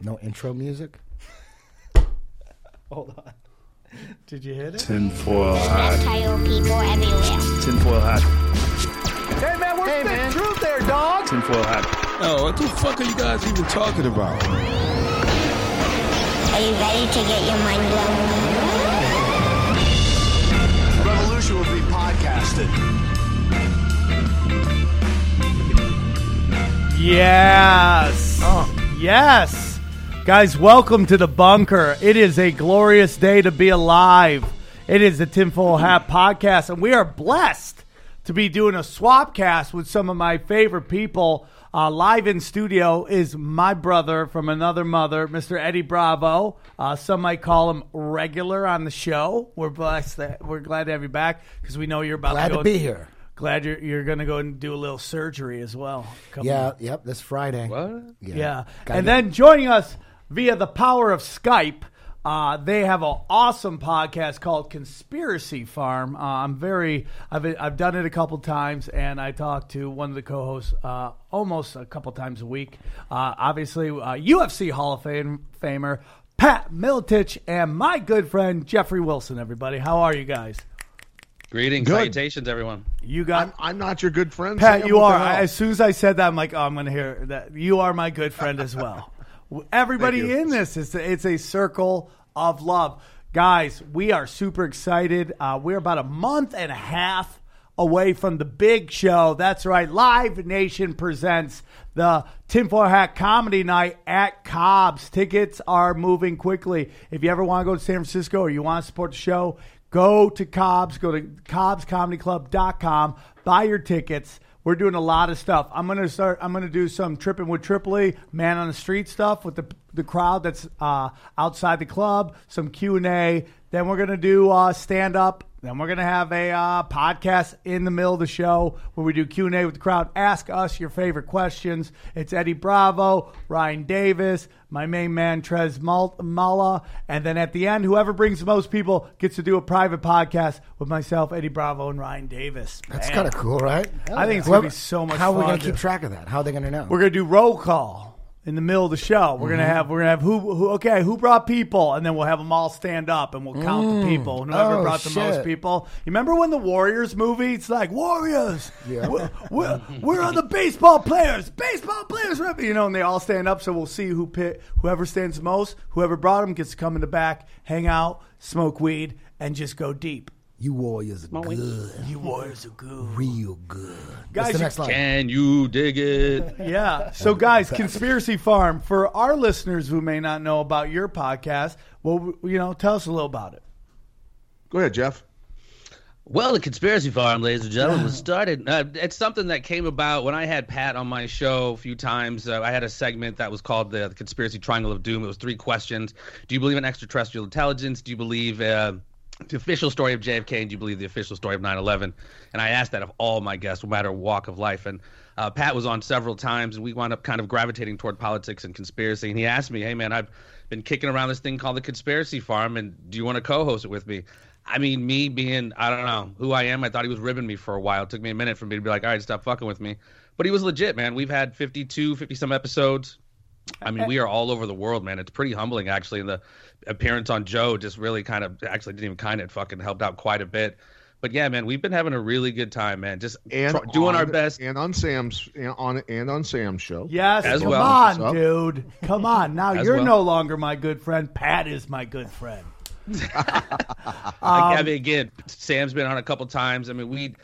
No intro music? Hold on. Did you hear it? Tinfoil hat. Reptile people everywhere. Tinfoil hat. Hey man, where's the truth there, dog? Tinfoil hat. Oh, what the fuck are you guys even talking about? Are you ready to get your mind blown? Revolution will be podcasted. Yes. Oh. Yes. Guys, welcome to the bunker. It is a glorious day to be alive. It is the Tinfoil Hat Podcast, and we are blessed to be doing a swap cast with some of my favorite people. Live in studio is my brother from another mother, Mr. Eddie Bravo. Some might call him regular on the show. We're blessed. We're glad to have you back because we know you're about glad to be here. Glad you're going to go and do a little surgery as well. Yep, this Friday. What? Yeah. And then joining us via the power of Skype, they have an awesome podcast called Conspiracy Farm. I've done it a couple times, and I talk to one of the co-hosts almost a couple times a week. Obviously, UFC Hall of Famer Pat Miletich and my good friend Jeffrey Wilson. Everybody, how are you guys? Greetings, good. Salutations, everyone. You got? I'm not your good friend, Pat. Sam, you are. As soon as I said that, I'm like, oh, I'm going to hear that. You are my good friend as well. Everybody in this, it's a circle of love. Guys, we are super excited. We're about a month and a half away from the big show. That's right. Live Nation presents the Tinfoil Hat Comedy Night at Cobb's. Tickets are moving quickly. If you ever want to go to San Francisco or you want to support the show, go to Cobb's. Go to cobbscomedyclub.com. Buy your tickets. We're doing a lot of stuff. I'm going to do some tripping with Tripoli, man on the street stuff with the crowd that's outside the club, some Q&A. Then we're going to do stand-up. Then we're going to have a podcast in the middle of the show where we do Q&A with the crowd. Ask us your favorite questions. It's Eddie Bravo, Ryan Davis, my main man, Trez Mala. And then at the end, whoever brings the most people gets to do a private podcast with myself, Eddie Bravo, and Ryan Davis. Man. That's kind of cool, right? I think it's going to be so much fun. How are we going to keep track of that? How are they going to know? We're going to do roll call in the middle of the show. We're going to have who brought people, and then we'll have them all stand up, and we'll count the people. And whoever brought the most people. You remember when the Warriors movie? It's like, Warriors. Yeah. Where are the baseball players? Baseball players. You know, and they all stand up, so we'll see whoever stands most. Whoever brought them gets to come in the back, hang out, smoke weed, and just go deep. You Warriors are good. You Warriors are good. Real good. Guys, can you dig it? Yeah. So, guys, Conspiracy Farm, for our listeners who may not know about your podcast, well, you know, tell us a little about it. Go ahead, Jeff. Well, the Conspiracy Farm, ladies and gentlemen, was started. It's something that came about when I had Pat on my show a few times. I had a segment that was called the Conspiracy Triangle of Doom. It was three questions. Do you believe in extraterrestrial intelligence? Do you believe the official story of JFK, and do you believe the official story of 9/11? And I asked that of all my guests, no matter walk of life. And Pat was on several times, and we wound up kind of gravitating toward politics and conspiracy. And he asked me, hey, man, I've been kicking around this thing called the Conspiracy Farm, and do you want to co-host it with me? I mean, me being, I don't know, who I am, I thought he was ribbing me for a while. It took me a minute for me to be like, all right, stop fucking with me. But he was legit, man. We've had 50-some episodes. I mean, we are all over the world, man. It's pretty humbling, actually. And the appearance on Joe just really it fucking helped out quite a bit. But yeah, man, we've been having a really good time, man. Doing our best, and on Sam's show, yes, as come well. On, dude, come on. Now as you're well. No longer my good friend. Pat is my good friend. I mean, again, Sam's been on a couple times. I mean,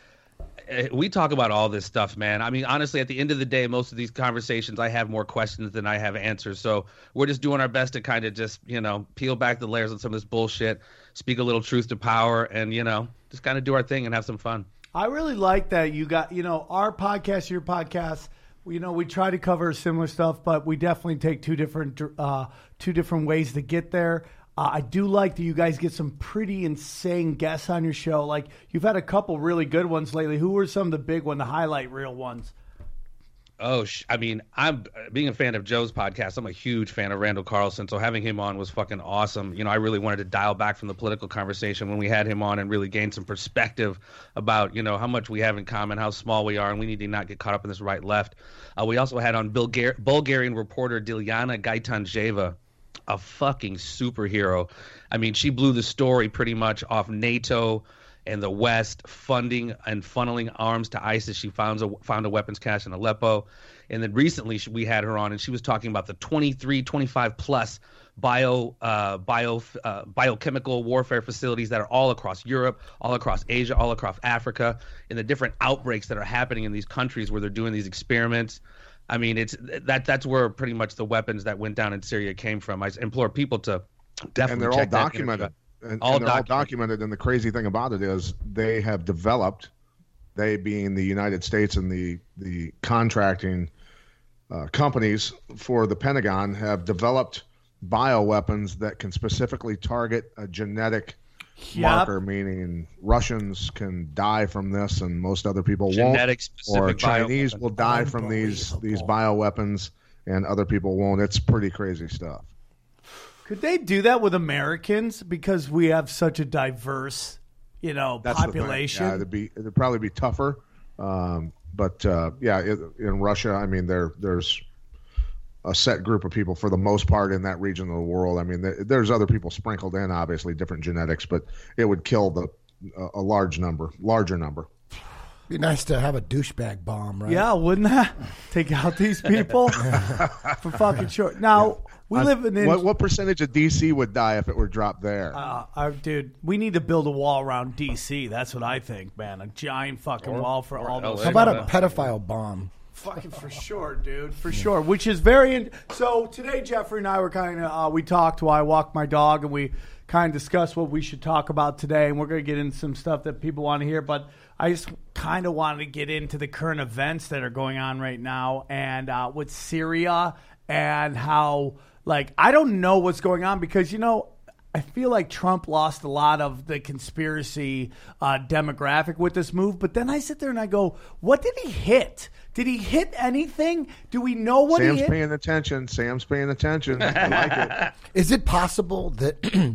we talk about all this stuff, man. I mean, honestly, at the end of the day, most of these conversations, I have more questions than I have answers. So we're just doing our best to kind of just, you know, peel back the layers on some of this bullshit, speak a little truth to power, and, you know, just kind of do our thing and have some fun. I really like that you got, you know, our podcast, your podcast. You know, we try to cover similar stuff, but we definitely take two different ways to get there. I do like that you guys get some pretty insane guests on your show. Like, you've had a couple really good ones lately. Who were some of the big ones, the highlight reel ones? I'm being a fan of Joe's podcast. I'm a huge fan of Randall Carlson, so having him on was fucking awesome. You know, I really wanted to dial back from the political conversation when we had him on and really gain some perspective about, you know, how much we have in common, how small we are, and we need to not get caught up in this right-left. We also had on Bulgarian reporter Dilyana Gaitanjeva, a fucking superhero. I mean, she blew the story pretty much off NATO and the West funding and funneling arms to ISIS. She found a weapons cache in Aleppo. And then recently we had her on, and she was talking about the 25-plus biochemical warfare facilities that are all across Europe, all across Asia, all across Africa, and the different outbreaks that are happening in these countries where they're doing these experiments. I mean, it's that's where pretty much the weapons that went down in Syria came from. I implore people to definitely check that interview. And they're all documented. All documented, and the crazy thing about it is they have developed, they being the United States and the contracting companies for the Pentagon, have developed bioweapons that can specifically target a genetic marker, meaning Russians can die from this and most other people won't, or Chinese will die from these bioweapons and other people won't. It's pretty crazy stuff. Could they do that with Americans because we have such a diverse, population? Yeah, it'd probably be tougher. In Russia, I mean, there's a set group of people for the most part in that region of the world. I mean, there's other people sprinkled in, obviously, different genetics, but it would kill a larger number. Be nice to have a douchebag bomb, right? Yeah, wouldn't that? Take out these people for fucking sure. Now, we live in... What percentage of D.C. would die if it were dropped there? Dude, we need to build a wall around D.C. That's what I think, man. A giant fucking wall for all those... How about a pedophile bomb? Fucking for sure, dude. For sure. Which is very... So today, Jeffrey and I were kind of... we talked while I walked my dog, and we kind of discussed what we should talk about today, and we're going to get into some stuff that people want to hear, but... I just kind of wanted to get into the current events that are going on right now and with Syria and how, I don't know what's going on because, I feel like Trump lost a lot of the conspiracy demographic with this move. But then I sit there and I go, what did he hit? Did he hit anything? Do we know what he hit? Sam's paying attention. I like it. Is it possible that,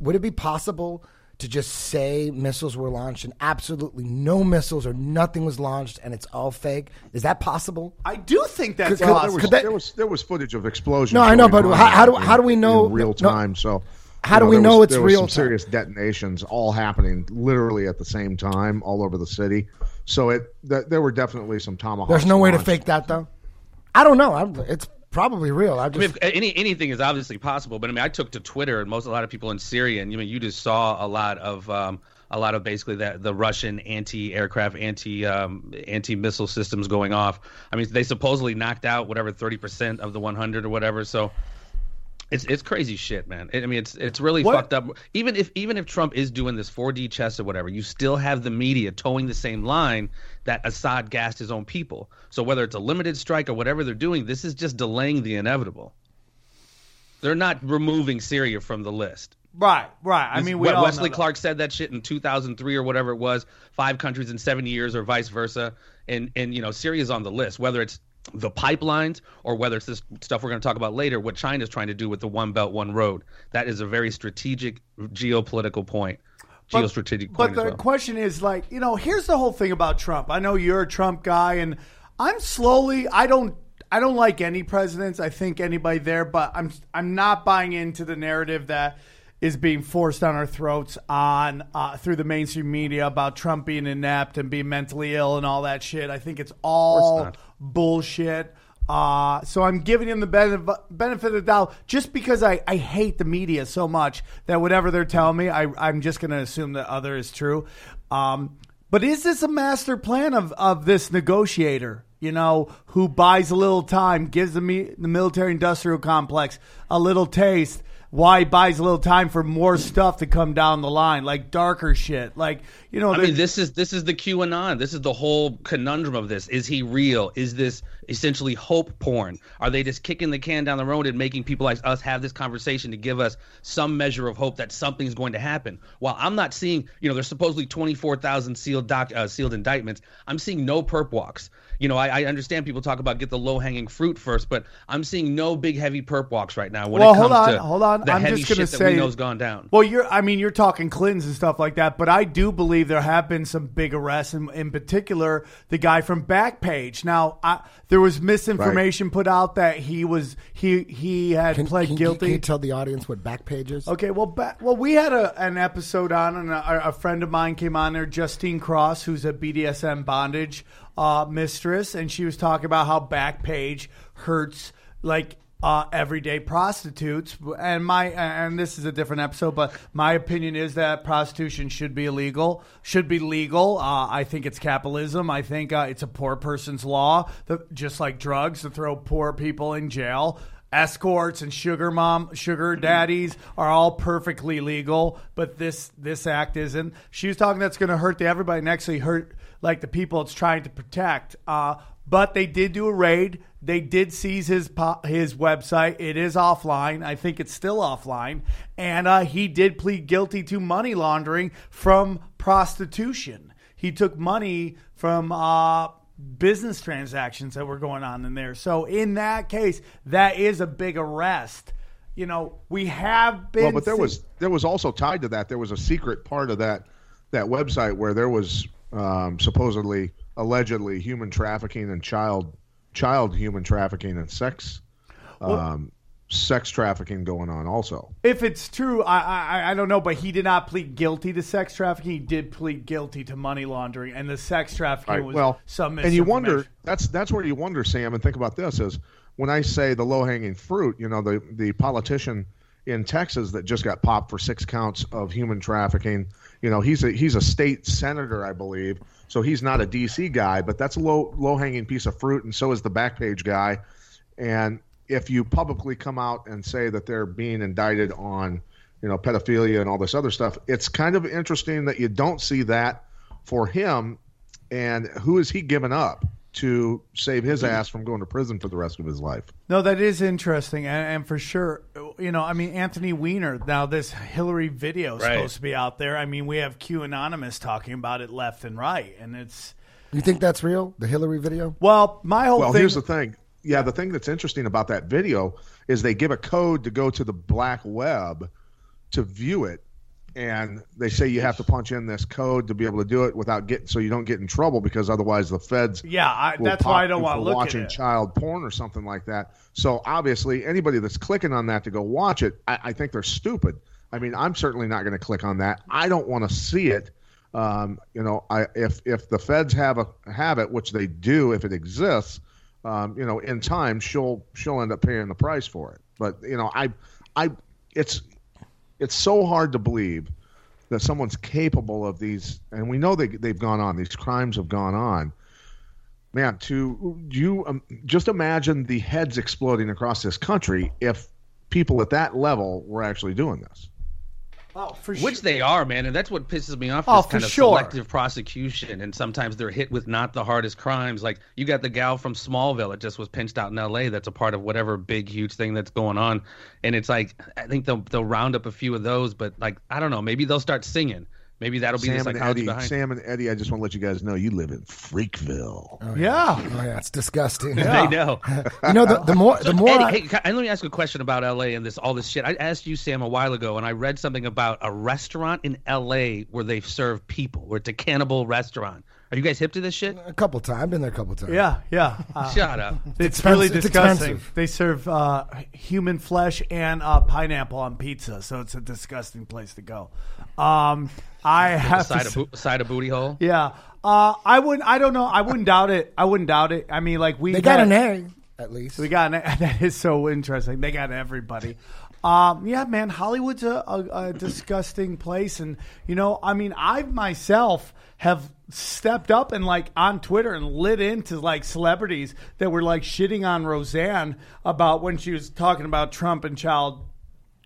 would it be possible to just say missiles were launched and absolutely no missiles or nothing was launched and it's all fake? Is that possible? I do think that's possible. There was footage of explosions. No, I know, but how do we know in real time? It's real time? Serious detonations all happening literally at the same time all over the city. So there were definitely some tomahawks. There's no way to fake that though. I don't know. It's probably real. Anything is obviously possible, but I took to Twitter and a lot of people in Syria, and you just saw a lot of basically the Russian anti-aircraft, anti-missile systems going off. They supposedly knocked out whatever 30% of the 100 or whatever. So it's crazy shit, man. It's really fucked up. Even if Trump is doing this 4D chess or whatever, you still have the media towing the same line that Assad gassed his own people. So whether it's a limited strike or whatever they're doing, this is just delaying the inevitable. They're not removing Syria from the list. Right. Wesley Clark said that shit in 2003 or whatever it was, 5 countries in 7 years or vice versa. And Syria's on the list, whether it's the pipelines or whether it's this stuff we're going to talk about later, what China's trying to do with the One Belt, One Road. That is a very strategic geopolitical point. But the question is, here's the whole thing about Trump. I know you're a Trump guy, and I'm slowly. I don't like any presidents. I think anybody there, but I'm not buying into the narrative that is being forced down our throats on through the mainstream media about Trump being inept and being mentally ill and all that shit. I think it's all bullshit. So I'm giving him the benefit of the doubt just because I hate the media so much that whatever they're telling me, I'm just going to assume the other is true. But is this a master plan of this negotiator, who buys a little time, gives the military industrial complex a little taste, why buys a little time for more stuff to come down the line, like darker shit. Like, you know, I mean, this is the QAnon. This is the whole conundrum of this. Is he real? Is this essentially hope porn? Are they just kicking the can down the road and making people like us have this conversation to give us some measure of hope that something's going to happen? While I'm not seeing, you know, there's supposedly 24,000 sealed indictments. I'm seeing no perp walks. You know, I understand people talk about get the low-hanging fruit first, but I'm seeing no big, heavy perp walks right now when it comes to the I'm heavy just gonna shit say, that we know's gone down. Well, you're talking Clintons and stuff like that, but I do believe there have been some big arrests, in particular, the guy from Backpage. Now, there was misinformation put out that he had pled guilty. Can you tell the audience what Backpage is? Okay, well, we had an episode on, and a friend of mine came on there, Justine Cross, who's a BDSM bondage mistress, and she was talking about how Backpage hurts like everyday prostitutes, and this is a different episode, but my opinion is that prostitution should be legal. I think it's capitalism. I think it's a poor person's law, just like drugs, to throw poor people in jail. Escorts and sugar daddies are all perfectly legal, but this act isn't. She was talking that's going to hurt everybody and actually hurt like the people it's trying to protect. But they did do a raid. They did seize his website. It is offline. I think it's still offline. And he did plead guilty to money laundering from prostitution. He took money from business transactions that were going on in there. So in that case, that is a big arrest. You know, we have been. Well, but there was also tied to that. There was a secret part of that website where there was supposedly, allegedly, human trafficking and child human trafficking and sex trafficking going on also. If it's true, I don't know, but he did not plead guilty to sex trafficking. He did plead guilty to money laundering, and the sex trafficking was some misinformation. And you wonder, that's where you wonder, Sam, and think about this, is when I say the low-hanging fruit, you know, the politician in Texas that just got popped for 6 counts of human trafficking, you know, he's a state senator, I believe, so he's not a D.C. guy, but that's a low-hanging piece of fruit, and so is the Backpage guy, and if you publicly come out and say that they're being indicted on, you know, pedophilia and all this other stuff, it's kind of interesting that you don't see that for him. And who is he giving up to save his ass from going to prison for the rest of his life? No, that is interesting. And for sure, you know, I mean, Anthony Weiner, now this Hillary video is supposed to be out there. I mean, we have QAnonymous talking about it left and right. And it's. You think that's real? The Hillary video? Well, my whole thing. Well, here's the thing. Yeah, the thing that's interesting about that video is they give a code to go to the black web to view it, and they say you have to punch in this code to be able to do it so you don't get in trouble, because otherwise the feds will that's why I don't want to look watching at it. Child porn or something like that. So obviously anybody that's clicking on that to go watch it, I think they're stupid. I mean, I'm certainly not going to click on that. I don't want to see it. You know, if the feds have it, which they do if it exists. You know, in time she'll end up paying the price for it. But you know, it's so hard to believe that someone's capable of these, and we know they've gone on. These crimes have gone on. Man, just imagine the heads exploding across this country if people at that level were actually doing this. Oh, for sure. Which they are, man, and that's what pisses me off. This kind of selective prosecution, and sometimes they're hit with not the hardest crimes. Like you got the gal from Smallville that just was pinched out in L.A. That's a part of whatever big, huge thing that's going on, and it's like I think they'll round up a few of those, but like I don't know, maybe they'll start singing. Maybe that'll be the psychology behind. Sam and Eddie, I just want to let you guys know you live in Freakville. Oh, yeah. It's disgusting. Yeah. They know. You know, the more. Eddie, hey, let me ask you a question about L.A. and all this shit. I asked you, Sam, a while ago, and I read something about a restaurant in L.A. where they serve people, where it's a cannibal restaurant. Are you guys hip to this shit? A couple times. I've been there a couple times. Yeah. Shut up. It's really disgusting. Expensive. They serve human flesh and pineapple on pizza, so it's a disgusting place to go. I have side of booty hole. Yeah. I don't know. I wouldn't doubt it. I mean, like we got an A at least. We got an A. That is so interesting. They got everybody. Yeah, man. Hollywood's a disgusting place, and you know, I mean, I myself have stepped up and like on Twitter and lit into like celebrities that were like shitting on Roseanne about when she was talking about Trump and child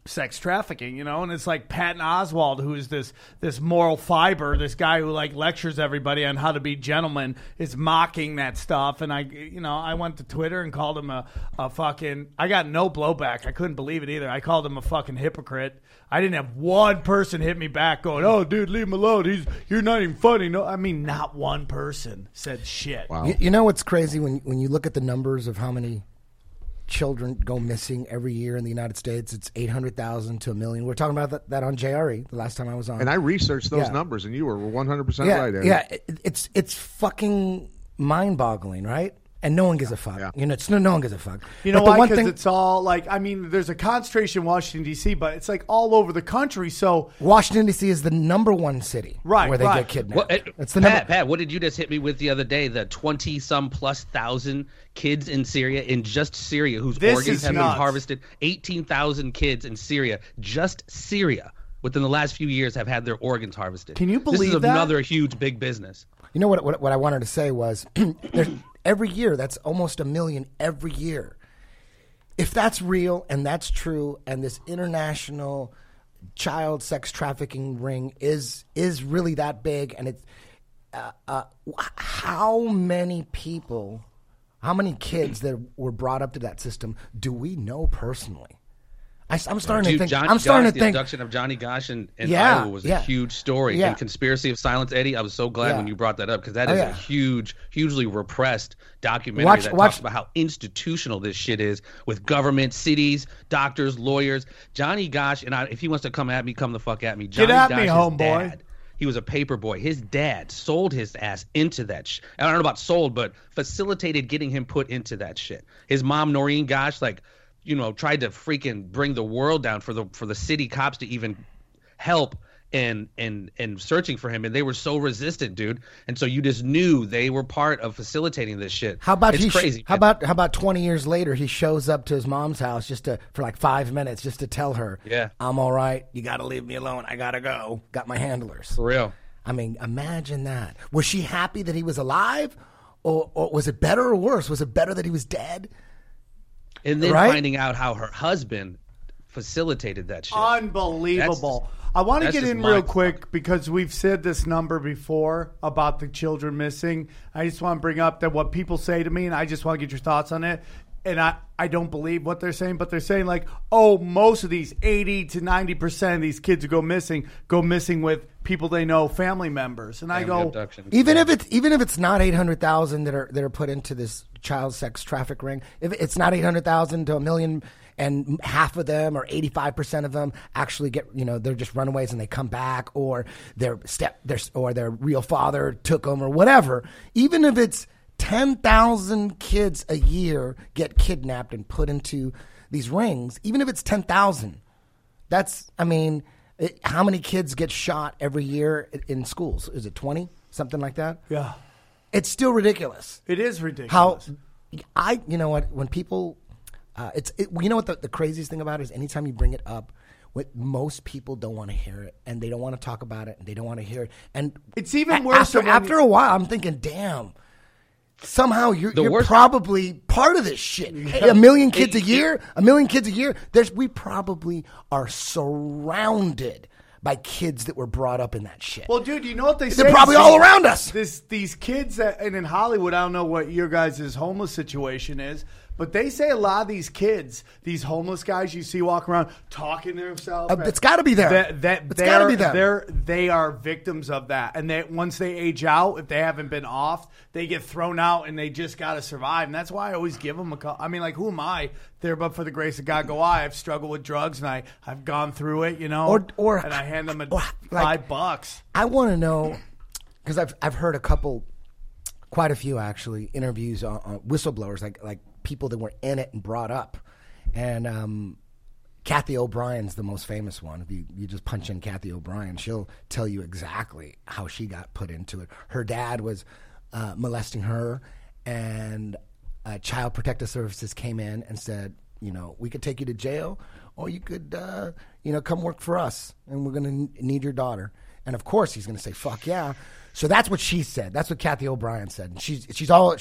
sex trafficking, you know, and it's like Patton Oswalt, who's this moral fiber, this guy who like lectures everybody on how to be gentlemen, is mocking that stuff. And I went to Twitter and called him a fucking, I got no blowback. I couldn't believe it either. I called him a fucking hypocrite. I didn't have one person hit me back going, "Oh, dude, leave him alone. You're not even funny." No, I mean, not one person said shit. Wow. You know what's crazy when you look at the numbers of how many children go missing every year in the United States? It's 800,000 to 1 million. We're talking about that on JRE the last time I was on. And I researched those numbers, and you were 100% right, Eddie. Yeah, it's fucking mind-boggling, right? And no one gives a fuck. Yeah. You know, no one gives a fuck. You know why? Because it's all like, I mean, there's a concentration in Washington, D.C., but it's like all over the country. So Washington, D.C. is the number one city where they get kidnapped. Well, it's the Pat, what did you just hit me with the other day? The 20-some plus thousand kids in Syria, whose organs have been harvested. 18,000 kids in Syria, just Syria, within the last few years have had their organs harvested. Can you believe that? This is another huge, big business. You know what I wanted to say was every year, that's almost 1 million every year. If that's real and that's true, and this international child sex trafficking ring is really that big, and it's how many kids that were brought up to that system do we know personally? I'm starting to think. I'm starting to think. The abduction of Johnny Gosch in Iowa was a huge story. Yeah. And Conspiracy of Silence, Eddie, I was so glad when you brought that up, because that is a hugely repressed documentary talks about how institutional this shit is with government, cities, doctors, lawyers. Johnny Gosch, if he wants to come the fuck at me. Johnny Gosch, homeboy. He was a paper boy. His dad sold his ass into that shit. I don't know about sold, but facilitated getting him put into that shit. His mom, Noreen Gosch, tried to freaking bring the world down for the city cops to even help and searching for him, and they were so resistant, dude. And so you just knew they were part of facilitating this shit. How about crazy? How about 20 years later he shows up to his mom's house for 5 minutes just to tell her, "Yeah, I'm all right. You got to leave me alone. I gotta go. Got my handlers." For real. I mean, imagine that. Was she happy that he was alive, or was it better or worse? Was it better that he was dead? And then finding out how her husband facilitated that shit. Unbelievable. I want to get in real quick because we've said this number before about the children missing. I just want to bring up that what people say to me, and I just want to get your thoughts on it. And I don't believe what they're saying, but they're saying like, oh, most of these 80 to 90% of these kids who go missing with people they know, family members. And I go, even if it's not 800,000 that are put into this child sex traffic ring, if it's not 800,000 to 1 million and half of them or 85% of them actually get, they're just runaways and they come back, or their real father took them or whatever. Even if it's 10,000 kids a year get kidnapped and put into these rings, even if it's 10,000. How many kids get shot every year in schools? Is it 20? Something like that? Yeah. It's still ridiculous. It is ridiculous. The craziest thing about it is anytime you bring it up, most people don't want to hear it, and they don't want to talk about it, and they don't want to hear it. And it's even worse. After a while, I'm thinking, damn. Somehow you're probably part of this shit. Yeah. 1 million kids a year, 1 million kids a year. We probably are surrounded by kids that were brought up in that shit. Well, dude, you know what they say? They're probably all around us. These kids and in Hollywood, I don't know what your guys' homeless situation is, but they say a lot of these kids, these homeless guys you see walk around talking to themselves. It's got to be there. It's got to be there. They are victims of that. And once they age out, if they haven't been off, they get thrown out and they just got to survive. And that's why I always give them a call. I mean, like, who am I? There, but for the grace of God, go I. I've struggled with drugs and I've gone through it, and I hand them $5. I want to know, because I've heard quite a few actually, interviews on whistleblowers, like people that were in it and brought up. And Kathy O'Brien's the most famous one. If you just punch in Kathy O'Brien, she'll tell you exactly how she got put into it. Her dad was molesting her, and Child Protective Services came in and said, we could take you to jail, or you could, come work for us, and we're going to need your daughter. And of course he's going to say, fuck yeah. So that's what she said. That's what Kathy O'Brien said. And she's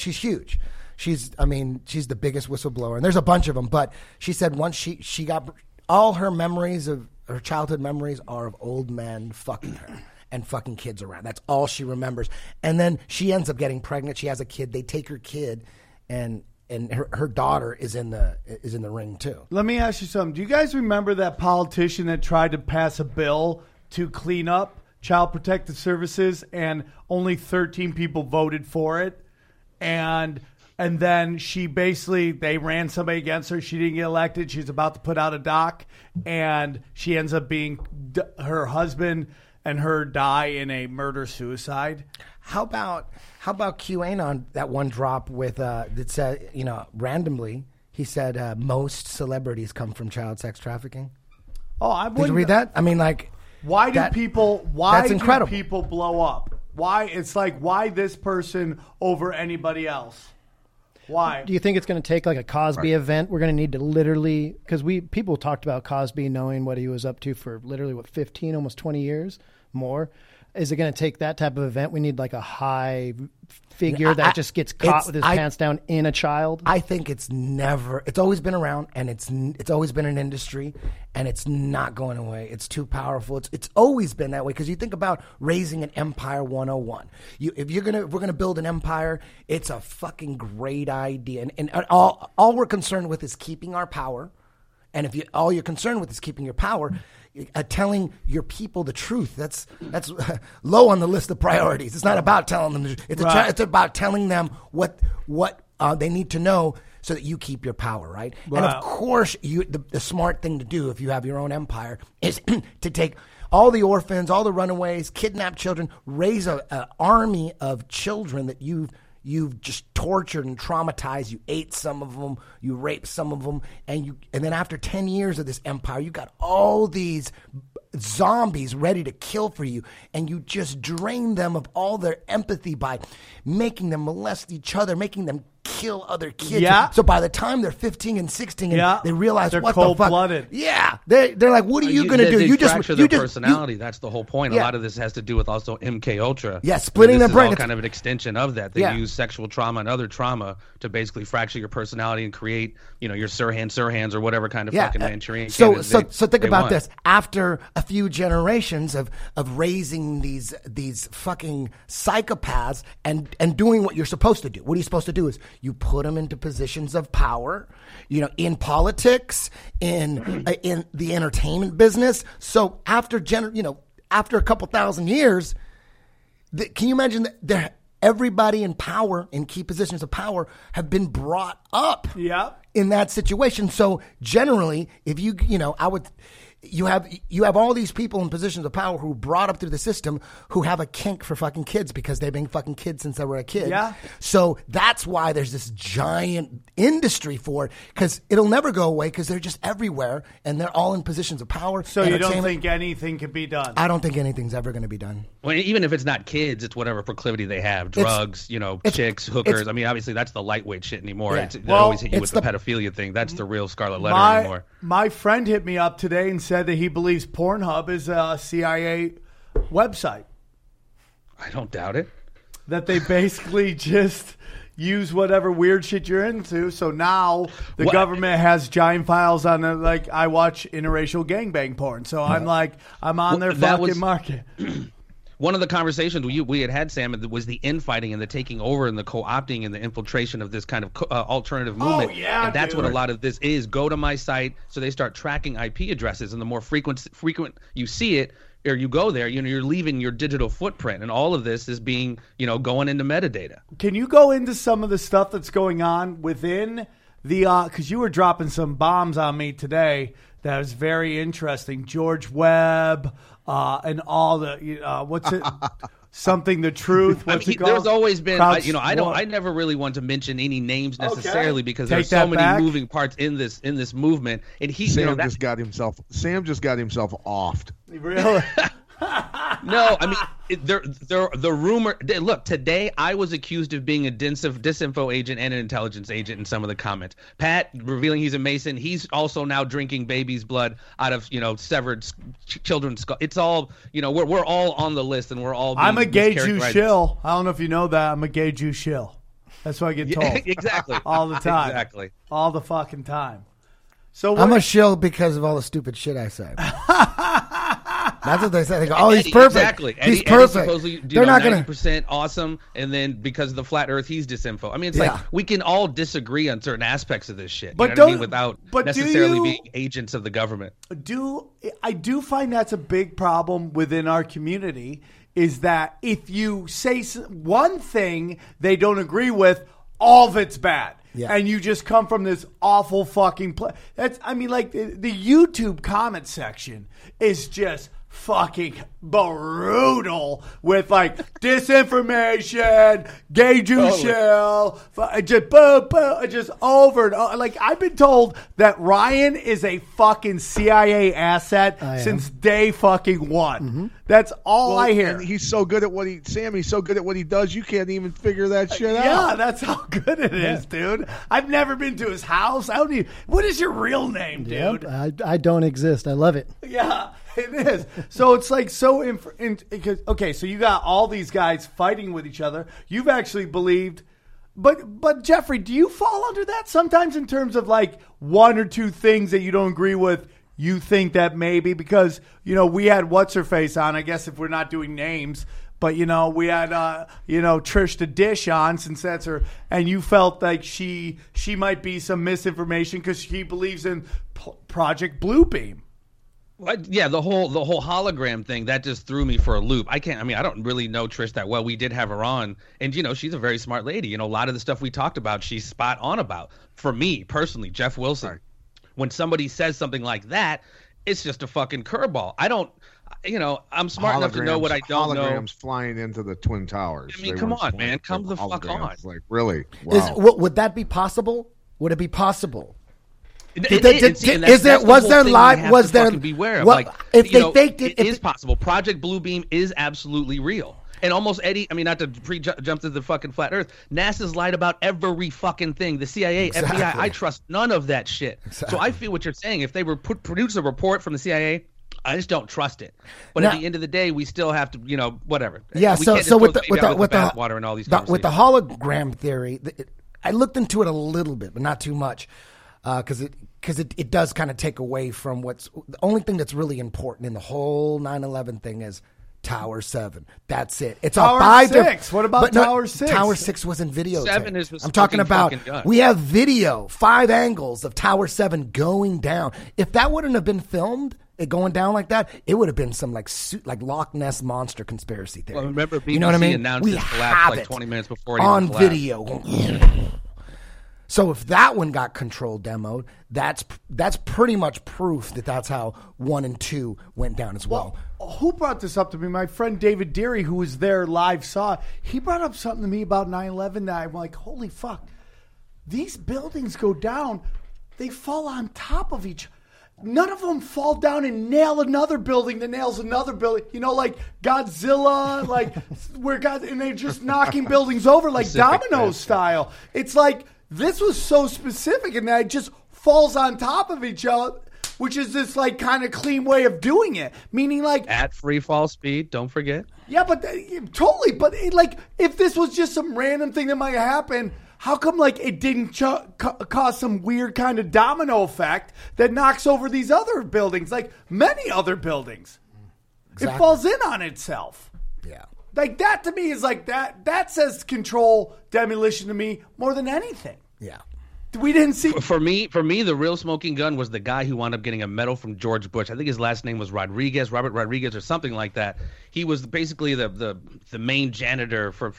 huge. She's the biggest whistleblower, and there's a bunch of them. But she said once she got All her memories of her childhood memories are of old men fucking her and fucking kids around. That's all she remembers. And then she ends up getting pregnant. She has a kid. They take her kid, and her daughter is in the ring too. Let me ask you something. Do you guys remember that politician that tried to pass a bill to clean up Child Protective Services, and only 13 people voted for it? And then she basically, they ran somebody against her. She didn't get elected. She's about to put out a doc, and she ends up being, her husband and her die in a murder-suicide. How about QAnon, that one drop with, that said, you know, randomly, he said, most celebrities come from child sex trafficking. Oh, I wouldn't. Did you read that? I mean, like, why do people blow up? Why? It's like, why this person over anybody else? Why? Do you think it's going to take like a Cosby event? We're going to need to literally, because people talked about Cosby knowing what he was up to for literally what, 15, almost 20 years more. Is it going to take that type of event? We need like a high figure that just gets caught with his pants down in a child. I think it's always been around, and it's always been an industry, and it's not going away. It's too powerful. It's always been that way. Because you think about raising an empire 101. If we're gonna build an empire, it's a fucking great idea, and all we're concerned with is keeping our power. And if all you're concerned with is keeping your power, telling your people the truth, that's low on the list of priorities. It's not about telling them the truth. It's about telling them what they need to know so that you keep your power, right? Wow. And of course, the smart thing to do if you have your own empire is to take all the orphans, all the runaways, kidnap children, raise an army of children that you've just tortured and traumatized. You ate some of them, you raped some of them, and then after 10 years of this empire, you got all these zombies ready to kill for you, and you just drain them of all their empathy by making them molest each other, making them kill other kids. Yeah. So by the time they're 15 and 16, and yeah, they realize they're what the fuck. Blooded. Yeah. They're like, what are you going to do? You just fracture their personality. That's the whole point. Yeah. A lot of this has to do with also MKUltra. Yeah, splitting their brain. It's kind of an extension of that. They use sexual trauma and other trauma to basically fracture your personality and create, you know, your Sirhan or whatever kind of fucking Manchurian. So think about this. After a few generations of raising these fucking psychopaths and doing what you're supposed to do. What are you supposed to do is you put them into positions of power, you know, in politics, in the entertainment business. So after a couple thousand years, can you imagine that everybody in power, in key positions of power, have been brought up in that situation? So generally, if you have all these people in positions of power who were brought up through the system who have a kink for fucking kids because they've been fucking kids since they were a kid. Yeah. So that's why there's this giant industry for it, because it'll never go away because they're just everywhere and they're all in positions of power. So you don't think anything can be done? I don't think anything's ever going to be done. Well, even if it's not kids, it's whatever proclivity they have. Drugs, chicks, hookers. I mean, obviously that's the lightweight shit anymore. Yeah. They always hit you with the pedophilia thing. That's the real scarlet letter anymore. My friend hit me up today and said that he believes Pornhub is a CIA website. I don't doubt it. That they basically just use whatever weird shit you're into. So now the government has giant files on it. Like, I watch interracial gangbang porn. So I'm like, I'm on their fucking market. One of the conversations we had, Sam, was the infighting and the taking over and the co-opting and the infiltration of this kind of alternative movement. Oh, yeah, and that's what a lot of this is. Go to my site. So they start tracking IP addresses, and the more frequent you see it, or you go there, you know, you're leaving your digital footprint, and all of this is being, you know, going into metadata. Can you go into some of the stuff that's going on within the because you were dropping some bombs on me today that was very interesting. George Webb. And all the what's it? Something the truth. What's it called? There's always been, I never really want to mention any names necessarily because there's so many moving parts in this movement. And Sam just got himself offed. Really? No, I mean, the rumor. Look, today I was accused of being a disinfo agent and an intelligence agent in some of the comments. Pat revealing he's a Mason. He's also now drinking baby's blood out of, you know, severed children's skull. It's all, you know, we're all on the list, and we're all being I'm a gay Jew shill. I don't know if you know that. I'm a gay Jew shill. That's what I get told. Exactly. All the time. Exactly. All the fucking time. So I'm a shill because of all the stupid shit I say. That's what they say. They go, "Oh, he's perfect. Exactly. He's perfect. Supposedly, they're not going to 90% awesome." And then because of the flat Earth, he's disinfo. I mean, it's like we can all disagree on certain aspects of this shit, but without necessarily being agents of the government. I do find that's a big problem within our community. Is that if you say one thing they don't agree with, all of it's bad. Yeah. And you just come from this awful fucking place. That's, I mean, like the YouTube comment section is just fucking brutal with like disinformation, gay Jew shell, just boom, boom, just over and over. Like I've been told that Ryan is a fucking CIA asset since day fucking one. Mm-hmm. That's all I hear. And he's so good at what he, Sam, he's so good at what he does, you can't even figure that shit out. Yeah, that's how good it is, dude. I've never been to his house. I don't even, what is your real name, dude? I don't exist. I love it. Yeah, it is. So it's like so, okay, so you got all these guys fighting with each other. You've actually believed, but Jeffrey, do you fall under that sometimes in terms of like one or two things that you don't agree with? You think that maybe because, you know, we had What's-Her-Face on, I guess if we're not doing names, but, you know, we had, you know, Trish the Dish on since that's her, and you felt like she might be some misinformation because she believes in Project Bluebeam. Yeah, the whole hologram thing, that just threw me for a loop. I don't really know Trish that well. We did have her on, and, you know, she's a very smart lady. You know, a lot of the stuff we talked about, she's spot on about. For me, personally, Jeff Wilson. Sorry. When somebody says something like that, it's just a fucking curveball. I don't, you know, I'm smart enough to know what I don't know. Holograms flying into the Twin Towers. I mean, come on, man. Come the fuck on. Like, really? Wow. Would that be possible? Would it be possible? It is possible. Project Bluebeam is absolutely real. And almost not to jump to the fucking flat Earth, NASA's lied about every fucking thing. The CIA, FBI, I trust none of that shit. So I feel what you're saying. If they were produce a report from the CIA, I just don't trust it. But now, at the end of the day, we still have to, you know, whatever. Yeah. With the hologram theory, I looked into it a little bit, but not too much, because it does kind of take away from what's the only thing that's really important in the whole 9/11 thing is Tower 7. That's it. It's Tower 6. What about Tower 6? Tower 6 was in video. 7 is. I'm talking about. We have video, 5 angles of Tower 7 going down. If that wouldn't have been filmed, it going down like that, it would have been some like Loch Ness monster conspiracy theory. Well, remember, BBC announced we collapsed like 20 minutes before it on video. So if that one got controlled demoed, that's pretty much proof that that's how 1 and 2 went down as well. Who brought this up to me? My friend David Deary, who was there live, saw it. He brought up something to me about 9/11 that I'm like, holy fuck. These buildings go down. They fall on top of each other. None of them fall down and nail another building that nails another building. You know, like Godzilla, like where God, and they're just knocking buildings over like domino style. It's like this was so specific and that it just falls on top of each other. Which is this like kind of clean way of doing it, meaning like at free fall speed. Don't forget. Yeah, but totally. But like, if this was just some random thing that might happen, how come like it didn't cause some weird kind of domino effect that knocks over these other buildings, like many other buildings? Exactly. It falls in on itself. Yeah. Like that to me is like that. That says control demolition to me more than anything. Yeah. We didn't see. For me, the real smoking gun was the guy who wound up getting a medal from George Bush. I think his last name was Robert Rodriguez, or something like that. He was basically the main janitor for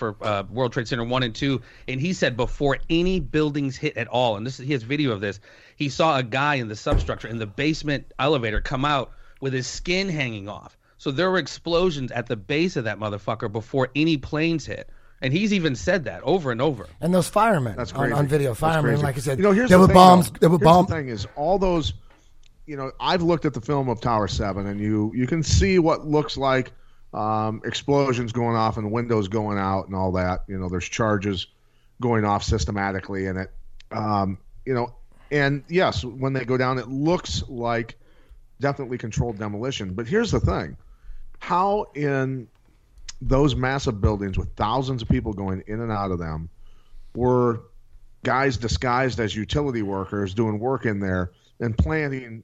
World Trade Center 1 and 2. And he said before any buildings hit at all, and he has video of this, he saw a guy in the substructure in the basement elevator come out with his skin hanging off. So there were explosions at the base of that motherfucker before any planes hit. And he's even said that over and over. And those firemen on video, firemen, like I said, there were bombs. The thing is, all those, you know, I've looked at the film of Tower 7, and you can see what looks like explosions going off and windows going out and all that. You know, there's charges going off systematically in it. You know, and yes, when they go down, it looks like definitely controlled demolition. But here's the thing. How in those massive buildings with thousands of people going in and out of them were guys disguised as utility workers doing work in there and planting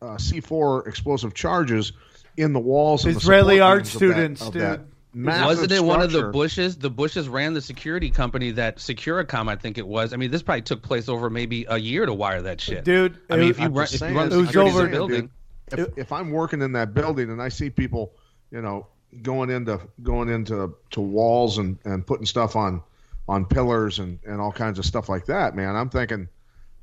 C4 explosive charges in the walls of Israeli art students, dude. Wasn't it one of the Bushes? The Bushes ran the security company that Securicom, I think it was. I mean, this probably took place over maybe a year to wire that shit. Dude, I mean, if you run the security of the building. Dude, if I'm working in that building and I see people, you know, going into walls and putting stuff on pillars and all kinds of stuff like that, man, I'm thinking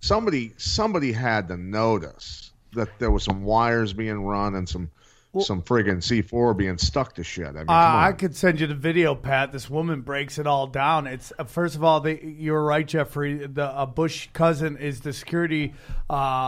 somebody had to notice that there was some wires being run and some friggin' C4 being stuck to shit. I mean, I could send you the video, Pat. This woman breaks it all down. It's first of all, you're right, Jeffrey. The Bush cousin is the security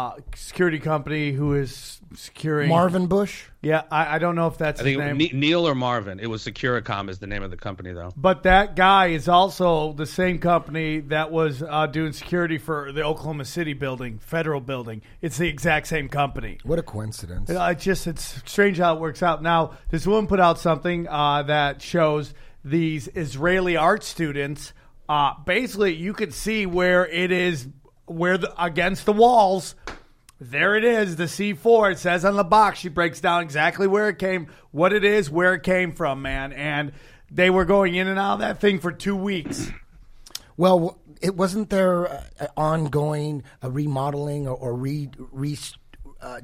company who is securing Marvin Bush. Yeah, I don't know if that's his name. Neil or Marvin. It was Securicom is the name of the company, though. But that guy is also the same company that was doing security for the Oklahoma City building, federal building. It's the exact same company. What a coincidence! It's strange how it works out. Now, this woman put out something that shows these Israeli art students. Basically, you could see where it is, against the walls. There it is, the C4. It says on the box. She breaks down exactly where it came, what it is, where it came from, man. And they were going in and out of that thing for 2 weeks. Well, it wasn't there ongoing remodeling or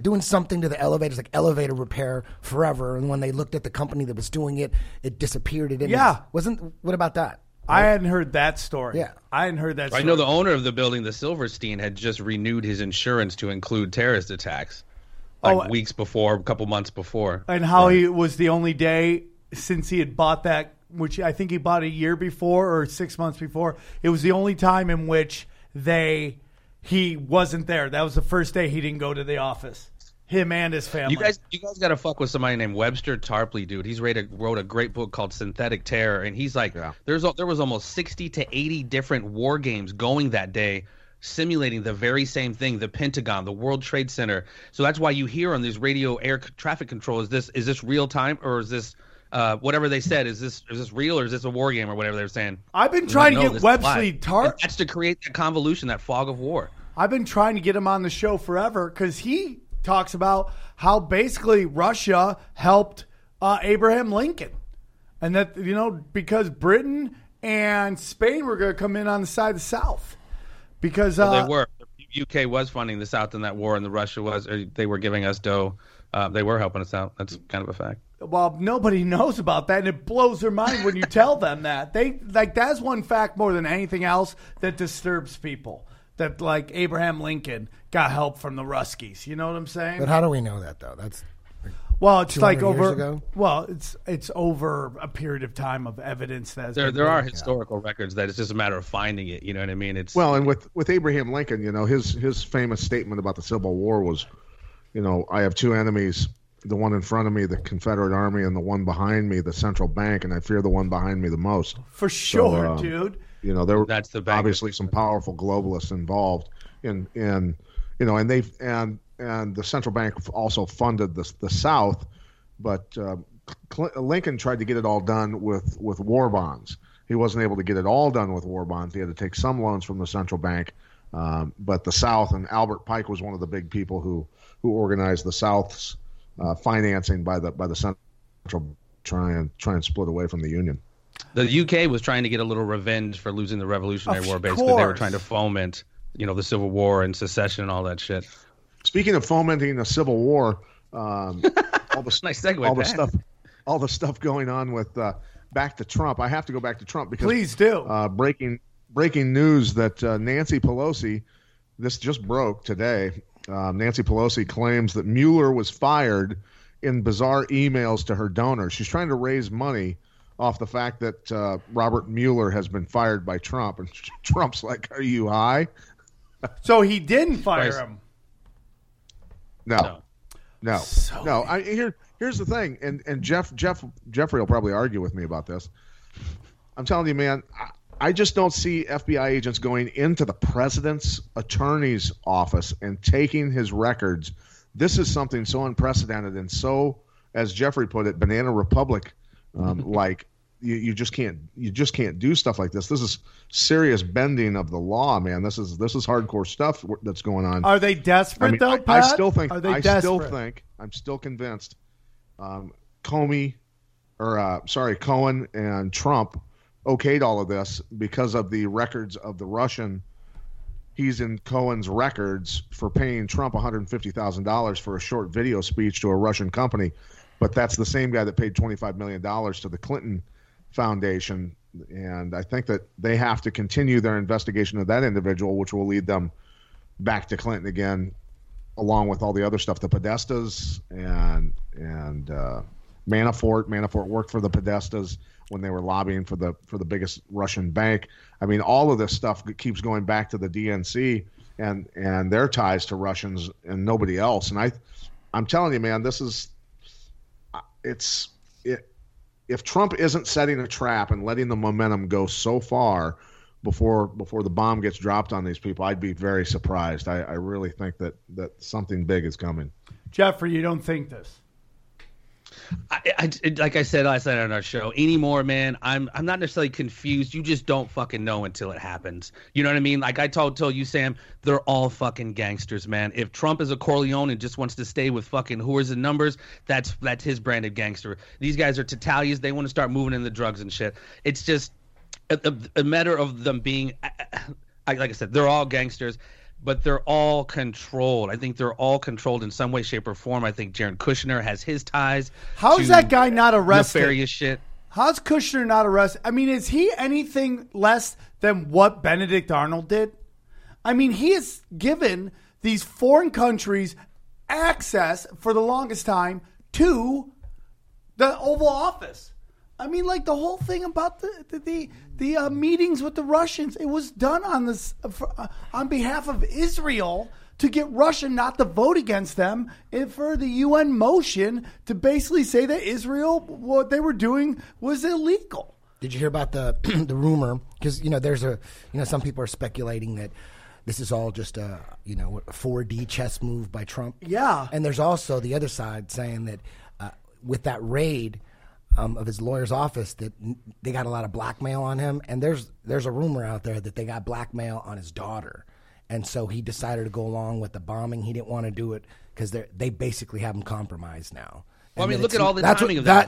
doing something to the elevators, like elevator repair forever. And when they looked at the company that was doing it, it disappeared. What about that? I hadn't heard that story. Yeah. I know the owner of the building, the Silverstein, had just renewed his insurance to include terrorist attacks weeks before, a couple months before. And how he was the only day since he had bought that, which I think he bought a year before or 6 months before. It was the only time in which he wasn't there. That was the first day he didn't go to the office. Him and his family. You guys got to fuck with somebody named Webster Tarpley, dude. He's wrote a great book called Synthetic Terror, and he's like, there was almost 60 to 80 different war games going that day, simulating the very same thing, the Pentagon, the World Trade Center. So that's why you hear on these radio air traffic control, is this real time, or is this whatever they said, is this real, or is this a war game, or whatever they're saying. I've been trying to get Webster Tarpley. That's to create that convolution, that fog of war. I've been trying to get him on the show forever because he talks about how basically Russia helped Abraham Lincoln, and that, you know, because Britain and Spain were going to come in on the side of the South because they were. The UK was funding the South in that war, and the Russia was. They were giving us dough. They were helping us out. That's kind of a fact. Well, nobody knows about that, and it blows their mind when you tell them that. That's one fact more than anything else that disturbs people. That like Abraham Lincoln got help from the Ruskies, you know what I'm saying? But how do we know that though? That's like, well, it's like over. Ago? Well, it's over a period of time of evidence that there are historical records that it's just a matter of finding it. You know what I mean? It's well, and with Abraham Lincoln, you know, his famous statement about the Civil War was, you know, I have two enemies: the one in front of me, the Confederate Army, and the one behind me, the central bank. And I fear the one behind me the most. For sure, so, dude. You know, there were obviously some powerful globalists involved in you know, and the central bank also funded the South, but Lincoln tried to get it all done with war bonds. He wasn't able to get it all done with war bonds. He had to take some loans from the central bank, but the South, and Albert Pike was one of the big people who organized the South's financing by the central try and split away from the Union. The UK was trying to get a little revenge for losing the Revolutionary War, basically. Course. They were trying to foment, you know, the Civil War and secession and all that shit. Speaking of fomenting the Civil War, all the nice segue, all the stuff going on with back to Trump. I have to go back to Trump because please do. Breaking news that Nancy Pelosi, this just broke today. Nancy Pelosi claims that Mueller was fired in bizarre emails to her donors. She's trying to raise money off the fact that Robert Mueller has been fired by Trump. And Trump's like, are you high? So he didn't fire him. No. So no. Here's the thing. And Jeffrey will probably argue with me about this. I'm telling you, man, I just don't see FBI agents going into the president's attorney's office and taking his records. This is something so unprecedented and so, as Jeffrey put it, Banana Republic like you just can't do stuff like this. This is serious bending of the law, man. This is hardcore stuff that's going on. Are they desperate though, Pat? I still think I'm still convinced Cohen and Trump okayed all of this because of the records of the Russian. He's in Cohen's records for paying Trump $150,000 for a short video speech to a Russian company. But that's the same guy that paid $25 million to the Clinton Foundation. And I think that they have to continue their investigation of that individual, which will lead them back to Clinton again, along with all the other stuff, the Podestas and Manafort. Manafort worked for the Podestas when they were lobbying for the biggest Russian bank. I mean, all of this stuff keeps going back to the DNC and their ties to Russians and nobody else. And I'm telling you, man, if Trump isn't setting a trap and letting the momentum go so far before the bomb gets dropped on these people, I'd be very surprised. I really think that something big is coming. Jeffrey, you don't think this? Like I said last night on our show, anymore, man, I'm not necessarily confused. You just don't fucking know until it happens. You know what I mean? Like I told you, Sam, they're all fucking gangsters, man. If Trump is a Corleone and just wants to stay with fucking whores and numbers, that's his brand of gangster. These guys are Tatalias. They want to start moving in the drugs and shit. It's just a matter of them being, like I said, they're all gangsters. But they're all controlled. I think they're all controlled in some way, shape, or form. I think Jared Kushner has his ties. How's that guy not arrested? Nefarious shit. How's Kushner not arrested? I mean, is he anything less than what Benedict Arnold did? I mean, he has given these foreign countries access for the longest time to the Oval Office. I mean, like the whole thing about the meetings with the Russians, it was done on this on behalf of Israel to get Russia not to vote against them and for the UN motion to basically say that Israel, what they were doing was illegal. Did you hear about the rumor? Because some people are speculating that this is all just a 4D chess move by Trump. Yeah, and there's also the other side saying that with that raid. Of his lawyer's office that they got a lot of blackmail on him. And there's a rumor out there that they got blackmail on his daughter. And so he decided to go along with the bombing. He didn't want to do it because they basically have him compromised now. Well, and I mean, look at all the timing of that.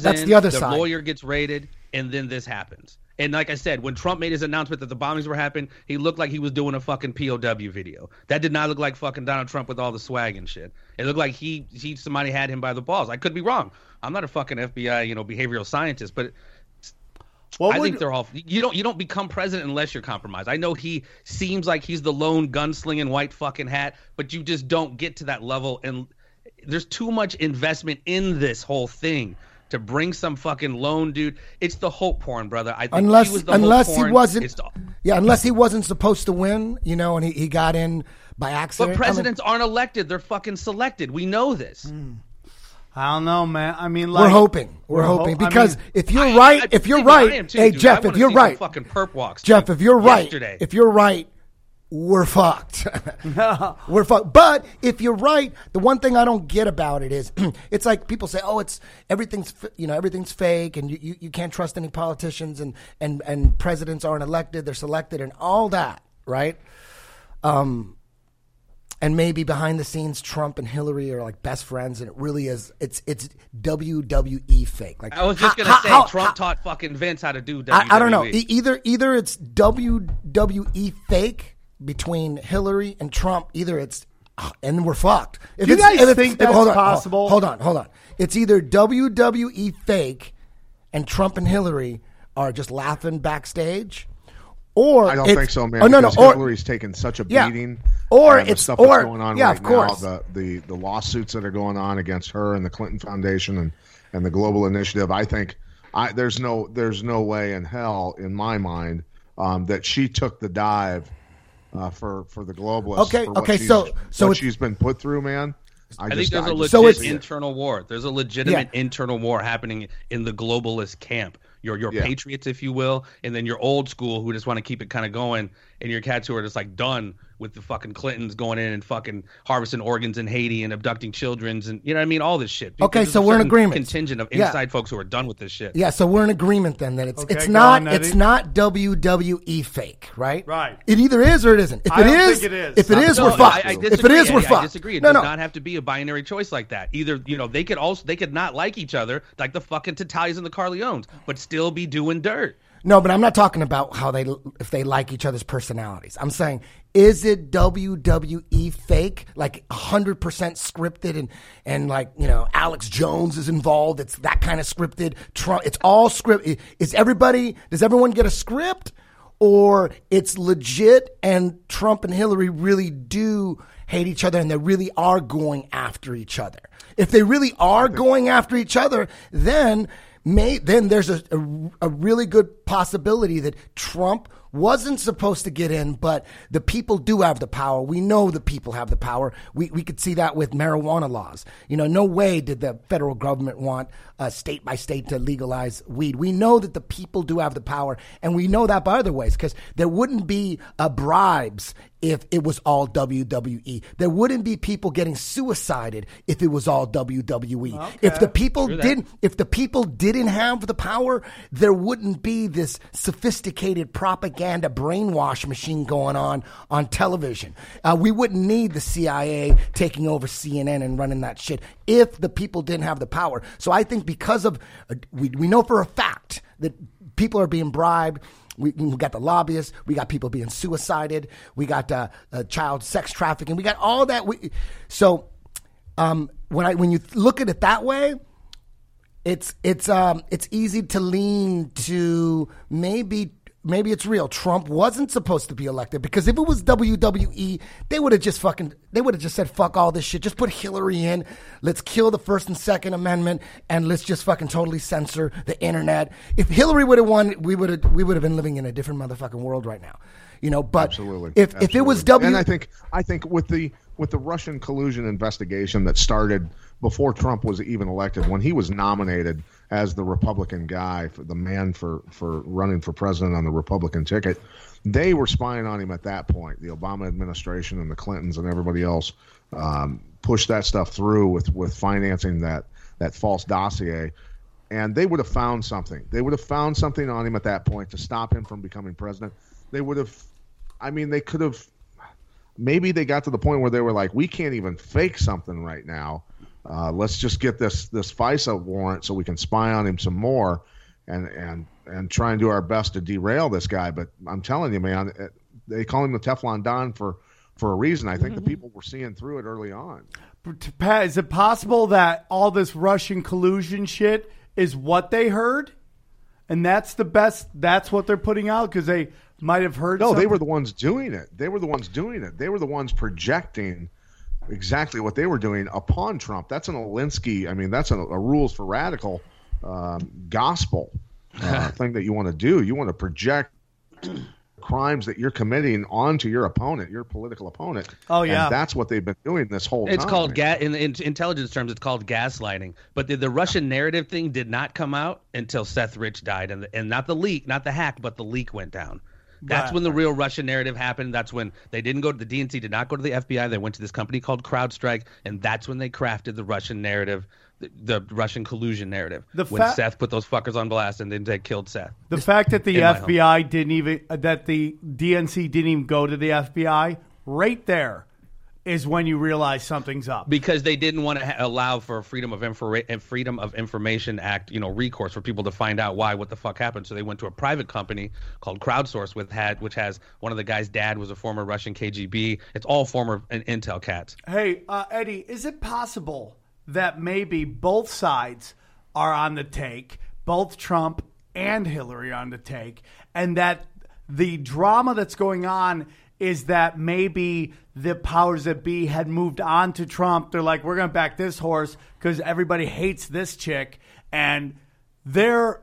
That's the other side. The lawyer gets raided, and then this happens. And like I said, when Trump made his announcement that the bombings were happening, he looked like he was doing a fucking POW video. That did not look like fucking Donald Trump with all the swag and shit. It looked like he somebody had him by the balls. I could be wrong. I'm not a fucking FBI, behavioral scientist, but I think they're all. You don't become president unless you're compromised. I know he seems like he's the lone gunslinging white fucking hat, but you just don't get to that level. And there's too much investment in this whole thing. To bring some fucking loan, dude, it's the hope porn, brother. I think unless he wasn't supposed to win, and he got in by accident. But presidents aren't elected; they're fucking selected. We know this. I don't know, man. I mean, like, we're hoping because if you're right, we're fucked. We're fucked. But if you're right, the one thing I don't get about it is it's like people say, oh, it's everything's fake and you can't trust any politicians and presidents aren't elected. They're selected and all that. Right. And maybe behind the scenes, Trump and Hillary are like best friends, and it really is. It's WWE fake. Like I was just gonna say, Trump taught fucking Vince how to do WWE. I don't know. Either it's WWE fake between Hillary and Trump. Either it's and we're fucked. If do you guys think that's possible? Hold on. It's either WWE fake, and Trump and Hillary are just laughing backstage. Or I don't think so, man. Because Hillary's taken such a beating. Or it's stuff that's going on right now. The lawsuits that are going on against her and the Clinton Foundation and the Global Initiative. I think there's no way in hell, in my mind, that she took the dive for the globalists. So she's been put through, man. There's a legitimate internal war happening in the globalist camp. Your patriots, if you will, and then your old school who just want to keep it kind of going, and your cats who are just like done with the fucking Clintons going in and fucking harvesting organs in Haiti and abducting children and, you know what I mean, all this shit. Okay, so we're in agreement. Contingent of inside folks who are done with this shit. Yeah, so we're in agreement then that it's not WWE fake, right? Right. It either is or it isn't. I don't think it is. If it is, we're fucked. If it is, we're fucked. I disagree. It does not have to be a binary choice like that. Either, you know, they could not like each other, like the fucking Tatalias and the Corleones, but still be doing dirt. No, but I'm not talking about if they like each other's personalities. I'm saying, is it WWE fake, like 100% scripted and like, you know, Alex Jones is involved. It's that kind of scripted. Trump, it's all scripted. Does everyone get a script, or it's legit and Trump and Hillary really do hate each other and they really are going after each other? If they really are going after each other, then there's a really good possibility that Trump wasn't supposed to get in, but the people do have the power. We know the people have the power. We could see that with marijuana laws. You know, no way did the federal government want state by state to legalize weed. We know that the people do have the power, and we know that by other ways, because there wouldn't be bribes if it was all WWE. There wouldn't be people getting suicided if it was all WWE. Okay. If the people didn't have the power, there wouldn't be this sophisticated propaganda brainwash machine going on television. We wouldn't need the CIA taking over CNN and running that shit if the people didn't have the power. So I think because of we know for a fact that people are being bribed. We got the lobbyists. We got people being suicided. We got child sex trafficking. We got all that. When you look at it that way, it's easy to lean to maybe it's real. Trump wasn't supposed to be elected, because if it was WWE, they would have just said fuck all this shit. Just put Hillary in. Let's kill the First and Second Amendment, and let's just fucking totally censor the internet. If Hillary would have won, we would have been living in a different motherfucking world right now, you know. But if it was WWE, and I think with the Russian collusion investigation that started before Trump was even elected, when he was nominated as the Republican guy, for running for president on the Republican ticket, they were spying on him at that point. The Obama administration and the Clintons and everybody else pushed that stuff through with financing that false dossier, and they would have found something. They would have found something on him at that point to stop him from becoming president. They would have, I mean, they could have, maybe they got to the point where they were like, we can't even fake something right now. Let's just get this FISA warrant so we can spy on him some more and try and do our best to derail this guy. But I'm telling you, man, they call him the Teflon Don for a reason. I think the people were seeing through it early on. Pat, is it possible that all this Russian collusion shit is what they heard? And that's the best, that's what they're putting out, because they might have heard something. No, they were the ones doing it. They were the ones projecting exactly what they were doing upon Trump. That's an Alinsky. I mean, that's a rules for radical gospel thing that you want to do. You want to project crimes that you're committing onto your opponent, your political opponent. Oh yeah, and that's what they've been doing this whole time. It's called in intelligence terms, it's called gaslighting. But the Russian narrative thing did not come out until Seth Rich died, and not the leak, not the hack, but the leak went down. That's when the real Russian narrative happened. That's when they didn't go to the DNC, did not go to the FBI. They went to this company called CrowdStrike, and that's when they crafted the Russian narrative, the Russian collusion narrative. When Seth put those fuckers on blast, and then they killed Seth. The fact that the FBI that the DNC didn't even go to the FBI, right there is when you realize something's up, because they didn't want to allow for a Freedom of Information Act, you know, recourse for people to find out what the fuck happened. So they went to a private company called Crowdsource, which has one of the guy's dad was a former Russian KGB. It's all former intel cats. Hey, Eddie, is it possible that maybe both sides are on the take, both Trump and Hillary on the take, and that the drama that's going on is that maybe the powers that be had moved on to Trump? They're like, we're going to back this horse because everybody hates this chick, and they're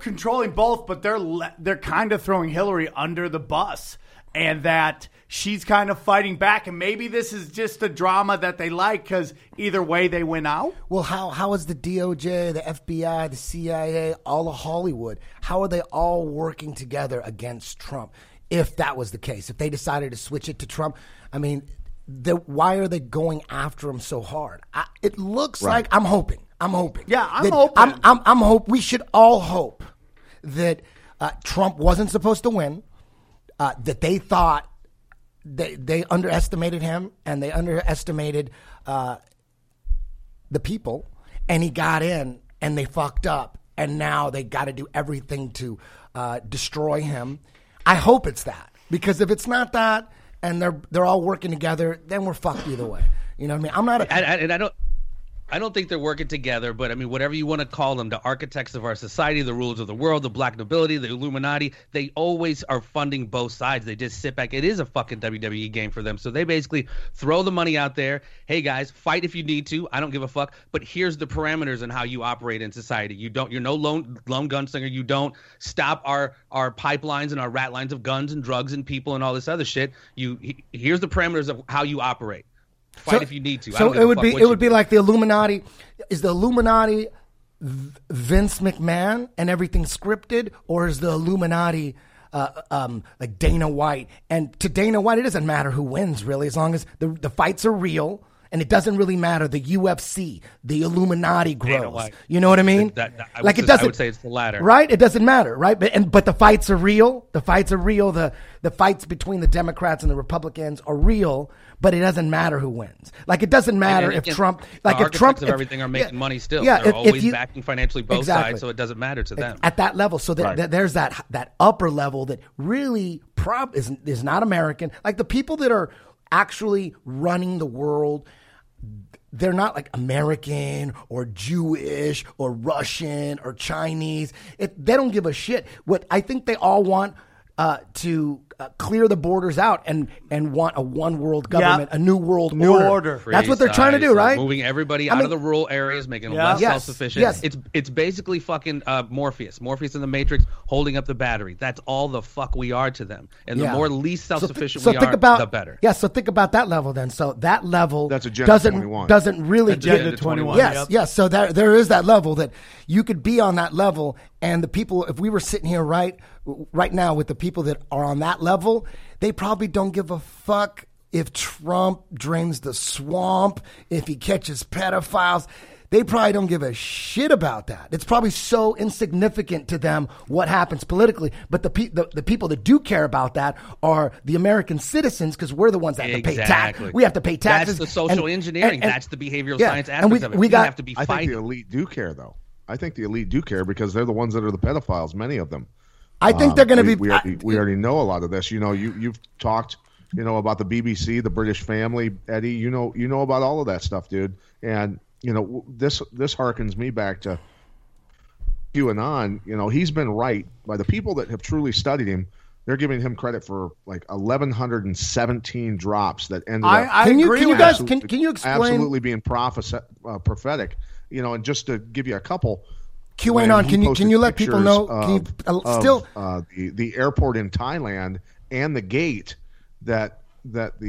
controlling both, but they're kind of throwing Hillary under the bus, and that she's kind of fighting back, and maybe this is just the drama that they like, because either way they win out. Well, how is the DOJ, the FBI, the CIA, all of Hollywood, how are they all working together against Trump? if that was the case, if they decided to switch it to Trump. I mean, why are they going after him so hard? It looks like I'm hoping. Yeah, I'm hoping. We should all hope that Trump wasn't supposed to win, that they thought they underestimated him and they underestimated the people, and he got in and they fucked up, and now they got to do everything to destroy him. I hope it's that, because if it's not that and they're all working together, then we're fucked either way. You know what I mean? I don't think they're working together, but I mean, whatever you want to call them, the architects of our society, the rulers of the world, the black nobility, the Illuminati, they always are funding both sides. They just sit back. It is a fucking WWE game for them. So they basically throw the money out there. Hey guys, fight if you need to. I don't give a fuck. But here's the parameters on how you operate in society. You're no lone gunslinger. You don't stop our pipelines and our rat lines of guns and drugs and people and all this other shit. Here's the parameters of how you operate. Fight if you need to. So it would be like the Illuminati. Is the Illuminati Vince McMahon and everything scripted, or is the Illuminati like Dana White? And to Dana White, it doesn't matter who wins, really, as long as the fights are real, and it doesn't really matter. The UFC, the Illuminati grows. You know what I mean? I would say it's the latter, right? It doesn't matter, right? But the fights are real. The fights are real. The fights between the Democrats and the Republicans are real. But it doesn't matter who wins. Like, it doesn't matter if Trump, like if Trump, of everything are making money still. Yeah, they're always backing financially both sides, so it doesn't matter to them at that level. So there's that upper level that really is not American. Like, the people that are actually running the world, they're not like American or Jewish or Russian or Chinese. They don't give a shit. What I think they all want to clear the borders out and want a one world government, a new world order. That's what they're trying to do, right? Moving everybody out of the rural areas, making them less self-sufficient. Yes. It's basically fucking Morpheus in the Matrix, holding up the battery. That's all the fuck we are to them. And the more least self-sufficient the better. Yeah, so think about that level then. So that level doesn't really get Agenda 21. Yes. So there is that level that you could be on that level, and the people, if we were sitting here right now with the people that are on that level, they probably don't give a fuck if Trump drains the swamp, if he catches pedophiles. They probably don't give a shit about that. It's probably so insignificant to them what happens politically. But the people that do care about that are the American citizens, because we're the ones that have to pay taxes. We have to pay taxes. That's the social engineering. And that's the behavioral science aspect of it. We have to be fighting. I think the elite do care, though. I think the elite do care because they're the ones that are the pedophiles, many of them. I think they're going to be. We already know a lot of this. You know, you've talked, you know, about the BBC, the British family, Eddie. You know about all of that stuff, dude. And you know, this harkens me back to QAnon. You know, he's been right by the people that have truly studied him. They're giving him credit for like 1,117 drops that ended up. Can you explain? Absolutely being prophetic. You know, and just to give you a couple. QAnon, can you let people know? The airport in Thailand and the gate that the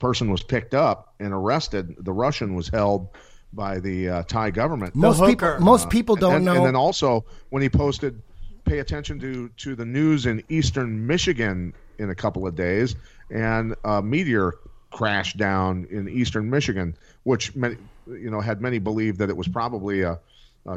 person was picked up and arrested. The Russian was held by the Thai government. Most people don't know. And then also when he posted, pay attention to the news in eastern Michigan in a couple of days, and a meteor crashed down in eastern Michigan, which many. You know, had many believed that it was probably a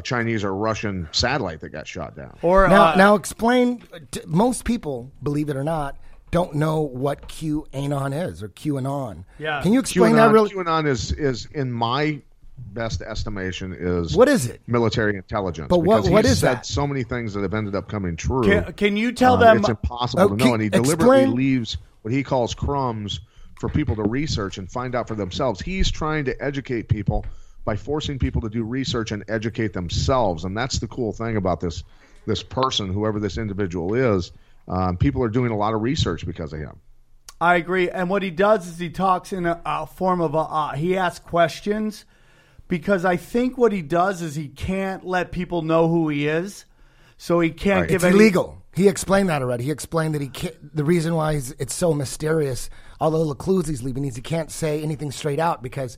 Chinese or Russian satellite that got shot down. Or now explain. Most people, believe it or not, don't know what QAnon is or QAnon. Yeah, can you explain that really? QAnon is in my best estimation is what is it? Military intelligence. But what is that? So many things that have ended up coming true. Can you tell them? It's impossible to know, and he deliberately leaves what he calls crumbs for people to research and find out for themselves. He's trying to educate people by forcing people to do research and educate themselves, and that's the cool thing about this person, whoever this individual is. People are doing a lot of research because of him. I agree, and what he does is he talks in a form of he asks questions, because I think what he does is he can't let people know who he is, so he can't give it. It's illegal. He explained that already. He explained that the reason why it's so mysterious, all the little clues he's leaving, is he can't say anything straight out because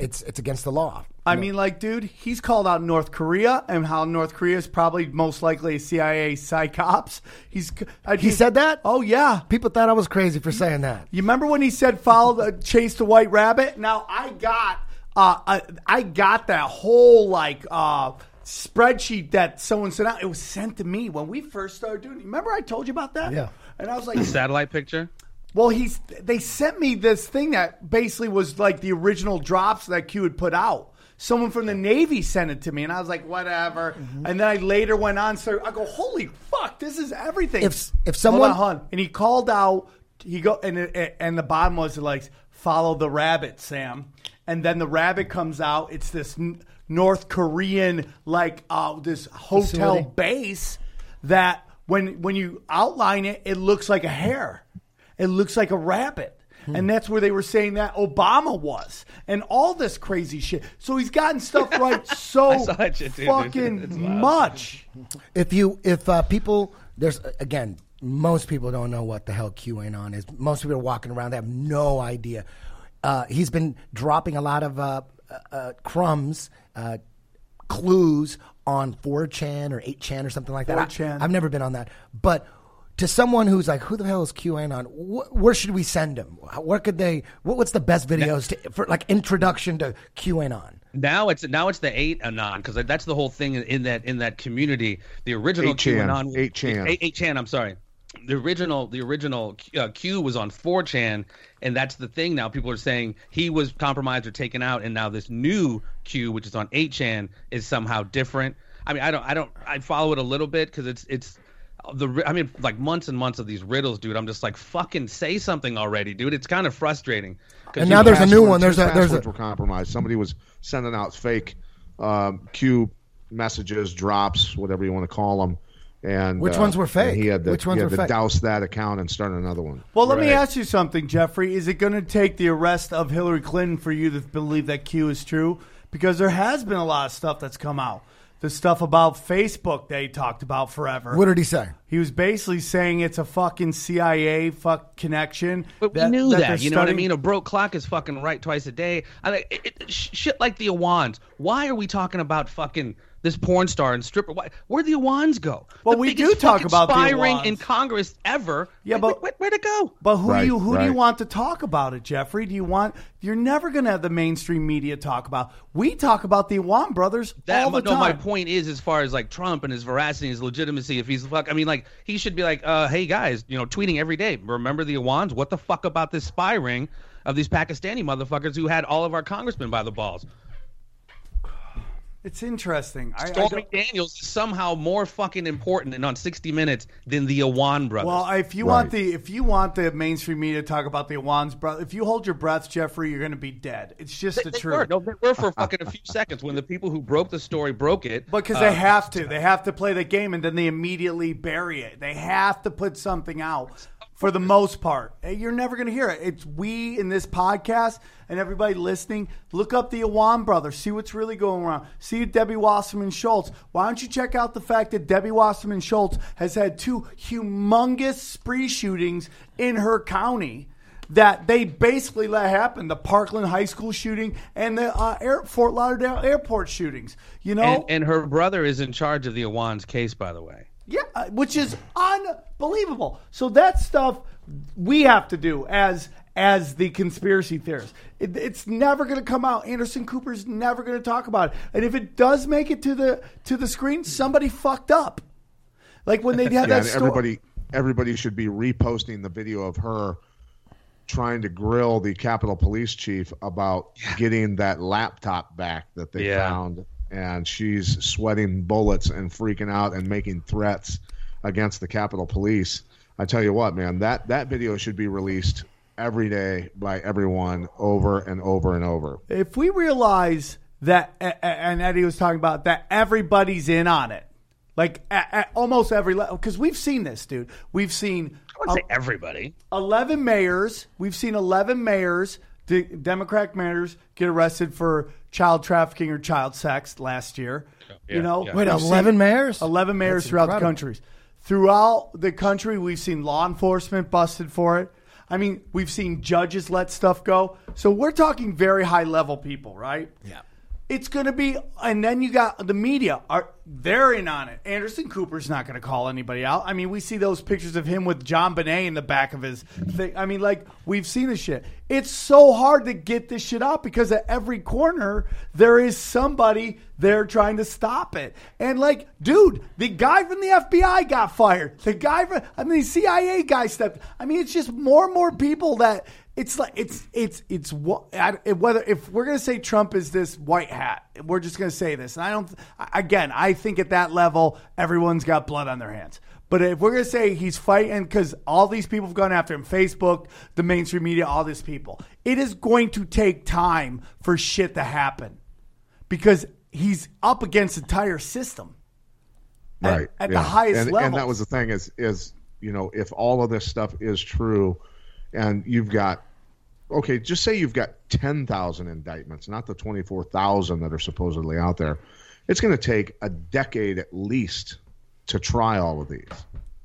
It's against the law. I mean, like, dude, he's called out North Korea and how North Korea is probably most likely CIA psych ops. He said that? Oh, yeah. People thought I was crazy for saying that. You remember when he said chase the white rabbit? Now, I got that whole, spreadsheet that someone sent out. It was sent to me when we first started doing it. Remember I told you about that? Yeah. And I was like... Satellite picture? Well, they sent me this thing that basically was like the original drops that Q had put out. Someone from the Navy sent it to me, and I was like, whatever. Mm-hmm. And then I later went on, so I go, holy fuck, this is everything. If someone... Hold on. And he called out, and the bottom was like, follow the rabbit, Sam. And then the rabbit comes out. It's this North Korean, this hotel facility. Base that when you outline it, it looks like a hair. It looks like a rabbit. And that's where they were saying that Obama was, and all this crazy shit. So he's gotten stuff right so fucking much. If people, there's again, most people don't know what the hell QAnon is. Most people are walking around, they have no idea. He's been dropping a lot of crumbs, clues on 4chan or 8chan or something like that. 4chan. I've never been on that, but. To someone who's like, who the hell is QAnon? Where should we send them? Where could they? What's the best videos for introduction to QAnon? Now it's the 8anon, because that's the whole thing in that community. The original 8chan, QAnon, 8chan. I'm sorry. The original Q was on 4chan, and that's the thing now. People are saying he was compromised or taken out, and now this new Q, which is on 8chan, is somehow different. I mean, I follow it a little bit because it's. Months and months of these riddles, dude. I'm just like, fucking say something already, dude. It's kind of frustrating. And now there's a new one. Passwords were compromised. Somebody was sending out fake Q messages, drops, whatever you want to call them. And which ones were fake? He had to douse that account and start another one. Well, let me ask you something, Jeffrey. Is it going to take the arrest of Hillary Clinton for you to believe that Q is true? Because there has been a lot of stuff that's come out. The stuff about Facebook they talked about forever. What did he say? He was basically saying it's a fucking CIA connection. But we knew that. You know what I mean? A broke clock is fucking right twice a day. Shit like the Awans. Why are we talking about fucking this porn star and stripper? Where'd the Awans go? Well, we do talk about the Awans. The biggest fucking spying in Congress ever. Yeah, but where'd it go? But who do you want to talk about it, Jeffrey? You're never going to have the mainstream media talk about. We talk about the Awan brothers all the time. No, my point is, as far as Trump and his veracity, his legitimacy, if he's he should be like, hey guys, tweeting every day. Remember the Awans? What the fuck about this spy ring of these Pakistani motherfuckers who had all of our congressmen by the balls? It's interesting. Stormy Daniels is somehow more fucking important and on 60 Minutes than the Awan brothers. Well, if you want the mainstream media to talk about the Awans brothers, if you hold your breath, Jeffrey, you're going to be dead. It's just the truth. They were for fucking a few seconds when the people who broke the story broke it. Because they have to. They have to play the game, and then they immediately bury it. They have to put something out. For the most part, you're never going to hear it. It's we in this podcast and everybody listening. Look up the Awan brothers. See what's really going around. See Debbie Wasserman Schultz. Why don't you check out the fact that Debbie Wasserman Schultz has had 2 humongous spree shootings in her county that they basically let happen. The Parkland High School shooting and the Fort Lauderdale airport shootings. You know, and her brother is in charge of the Awan's case, by the way. Yeah, which is unbelievable. So that stuff we have to do as the conspiracy theorists. It's never going to come out. Anderson Cooper's never going to talk about it. And if it does make it to the screen, somebody fucked up. Like when they had that story. Everybody should be reposting the video of her trying to grill the Capitol Police chief about getting that laptop back that they found. And she's sweating bullets and freaking out and making threats against the Capitol Police. I tell you what, man, that video should be released every day by everyone over and over and over. If we realize that, and Eddie was talking about that, everybody's in on it. Like at almost every level, because we've seen this, dude. We've seen I wouldn't say everybody. 11 mayors. We've seen 11 mayors. Democratic mayors get arrested for child trafficking or child sex last year. Yeah, Wait, 11 mayors? 11 mayors throughout the country. We've seen law enforcement busted for it. I mean, we've seen judges let stuff go. So we're talking very high-level people, right? Yeah. It's going to be – and then you got the media. They're in on it. Anderson Cooper's not going to call anybody out. I mean, we see those pictures of him with John Bonet in the back of his thing. I mean, like, we've seen this shit. It's so hard to get this shit out because at every corner there is somebody there trying to stop it. And, like, dude, the guy from the FBI got fired. The guy from – I mean, the CIA guy stepped – I mean, it's just more and more people that – it's like it's whether if we're gonna say Trump is this white hat, we're just gonna say this. And I don't. Again, I think at that level, everyone's got blood on their hands. But if we're gonna say he's fighting, because all these people have gone after him, Facebook, the mainstream media, all these people, it is going to take time for shit to happen because he's up against the entire system, right? At the highest level. And that was the thing is you know, if all of this stuff is true. And you've got, okay, just say you've got 10,000 indictments, not the 24,000 that are supposedly out there. It's going to take a decade at least to try all of these,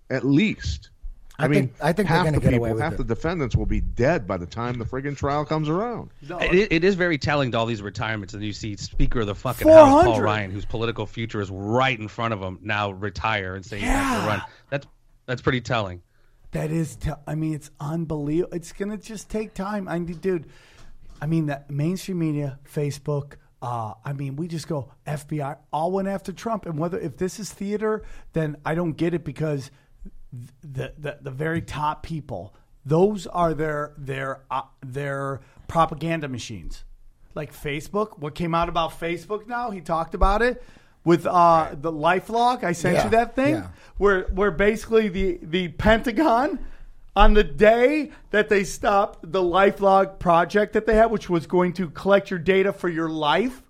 at least. I think half the people, half the defendants will be dead by the time the friggin' trial comes around. It is very telling to all these retirements, and you see Speaker of the fucking House Paul Ryan, whose political future is right in front of him, now retire and say he's not going to run. That's pretty telling. That is, I mean, it's unbelievable. It's going to just take time. I mean, dude, I mean, that mainstream media, Facebook, I mean, we just go FBI, all went after Trump. And whether if this is theater, then I don't get it because the very top people, those are their propaganda machines. Like Facebook, what came out about Facebook now? He talked about it. With the LifeLock, I sent you that thing, where basically the Pentagon, on the day that they stopped the LifeLock project that they had, which was going to collect your data for your life,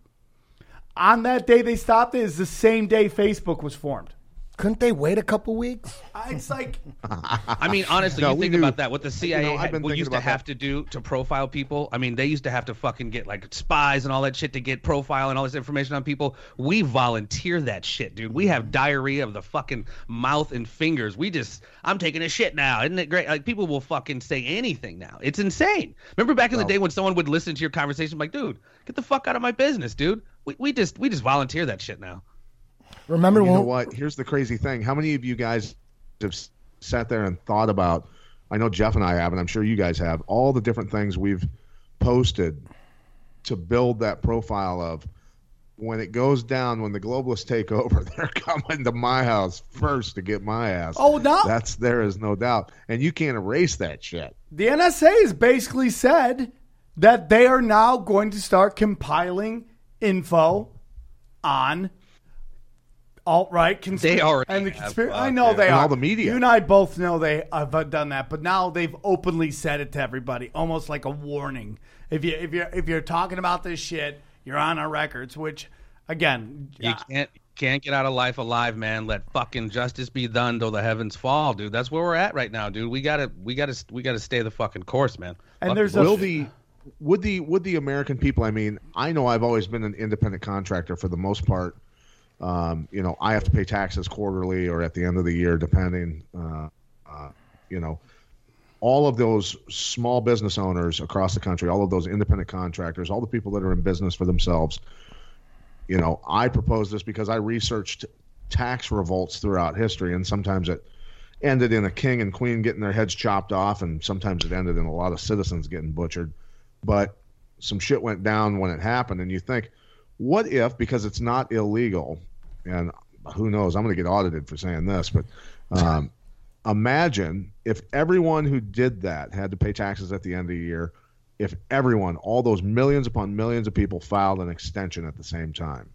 on that day they stopped it is the same day Facebook was formed. Couldn't they wait a couple weeks? It's like... I mean, honestly, no, you think about that. What the CIA used to have to do to profile people. I mean, they used to have to fucking get, like, spies and all that shit to get profile and all this information on people. We volunteer that shit, dude. We have diarrhea of the fucking mouth and fingers. We just... I'm taking a shit now. Isn't it great? Like, people will fucking say anything now. It's insane. Remember back in the day when someone would listen to your conversation like, dude, get the fuck out of my business, dude. We just volunteer that shit now. Remember when... You know what? Here's the crazy thing. How many of you guys have sat there and thought about, I know Jeff and I have, and I'm sure you guys have, all the different things we've posted to build that profile of when it goes down, when the globalists take over, they're coming to my house first to get my ass. Oh, no. There is no doubt. And you can't erase that shit. The NSA has basically said that they are now going to start compiling info on... alt-right conspiracy. They already and the conspiracy. I know they are. All the media. You and I both know they have done that, but now they've openly said it to everybody, almost like a warning. If you're talking about this shit, you're on our records. Which, again, you can't get out of life alive, man. Let fucking justice be done, though the heavens fall, dude. That's where we're at right now, dude. We gotta stay the fucking course, man. And would the American people? I mean, I know I've always been an independent contractor for the most part. You know, I have to pay taxes quarterly or at the end of the year, depending, you know, all of those small business owners across the country, all of those independent contractors, all the people that are in business for themselves. You know, I propose this because I researched tax revolts throughout history, and sometimes it ended in a king and queen getting their heads chopped off, and sometimes it ended in a lot of citizens getting butchered. But some shit went down when it happened, and you think, what if, because it's not illegal, and who knows, I'm going to get audited for saying this, but imagine if everyone who did that had to pay taxes at the end of the year, if everyone, all those millions upon millions of people filed an extension at the same time,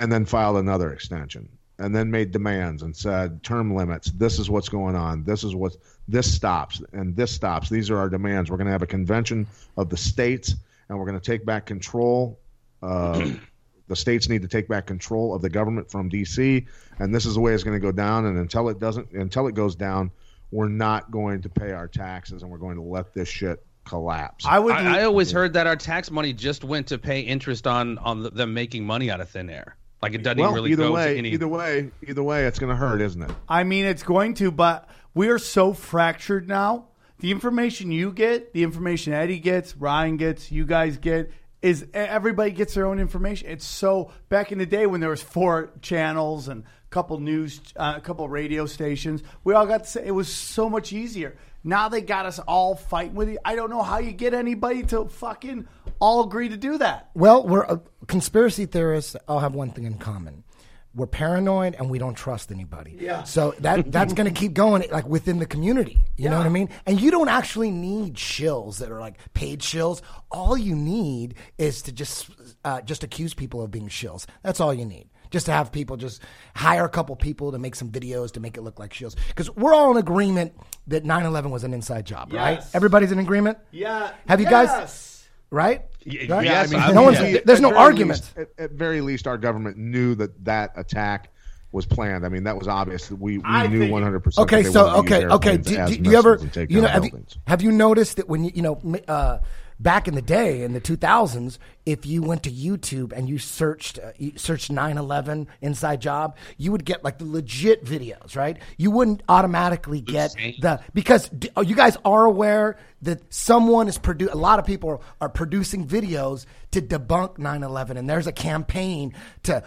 and then filed another extension, and then made demands and said, term limits, this is what's going on, this stops, and this stops, these are our demands, we're going to have a convention of the states, and we're going to take back control. The states need to take back control of the government from D.C., and this is the way it's going to go down. And until it goes down, we're not going to pay our taxes, and we're going to let this shit collapse. I always heard that our tax money just went to pay interest on them making money out of thin air. Like it doesn't really go to any. Either way, it's going to hurt, isn't it? I mean, it's going to, but we are so fractured now the information you get, the information Eddie gets, Ryan gets, you guys get, is everybody gets their own information. It's so back in the day when there was 4 channels and a couple news, a couple radio stations, we all got to say, it was so much easier. Now they got us all fighting with you. I don't know how you get anybody to fucking all agree to do that. Well, we're conspiracy theorists. All have one thing in common. We're paranoid and we don't trust anybody. Yeah. So that's going to keep going like within the community. You know what I mean? And you don't actually need shills that are like paid shills. All you need is to just accuse people of being shills. That's all you need. Just to have people just hire a couple people to make some videos to make it look like shills. Because we're all in agreement that 9/11 was an inside job, right? Everybody's in agreement? Yeah. Have you guys... Right? Right? Yes. I mean, there's no argument. At very least, our government knew that attack was planned. I mean, that was obvious. We knew 100%. Okay, okay. Do you ever, have you noticed that when, back in the day, in the 2000s, if you went to YouTube and you searched 9/11 inside job, you would get like the legit videos, right? You wouldn't automatically get because you guys are aware that someone is a lot of people are producing videos to debunk 9/11, and there's a campaign to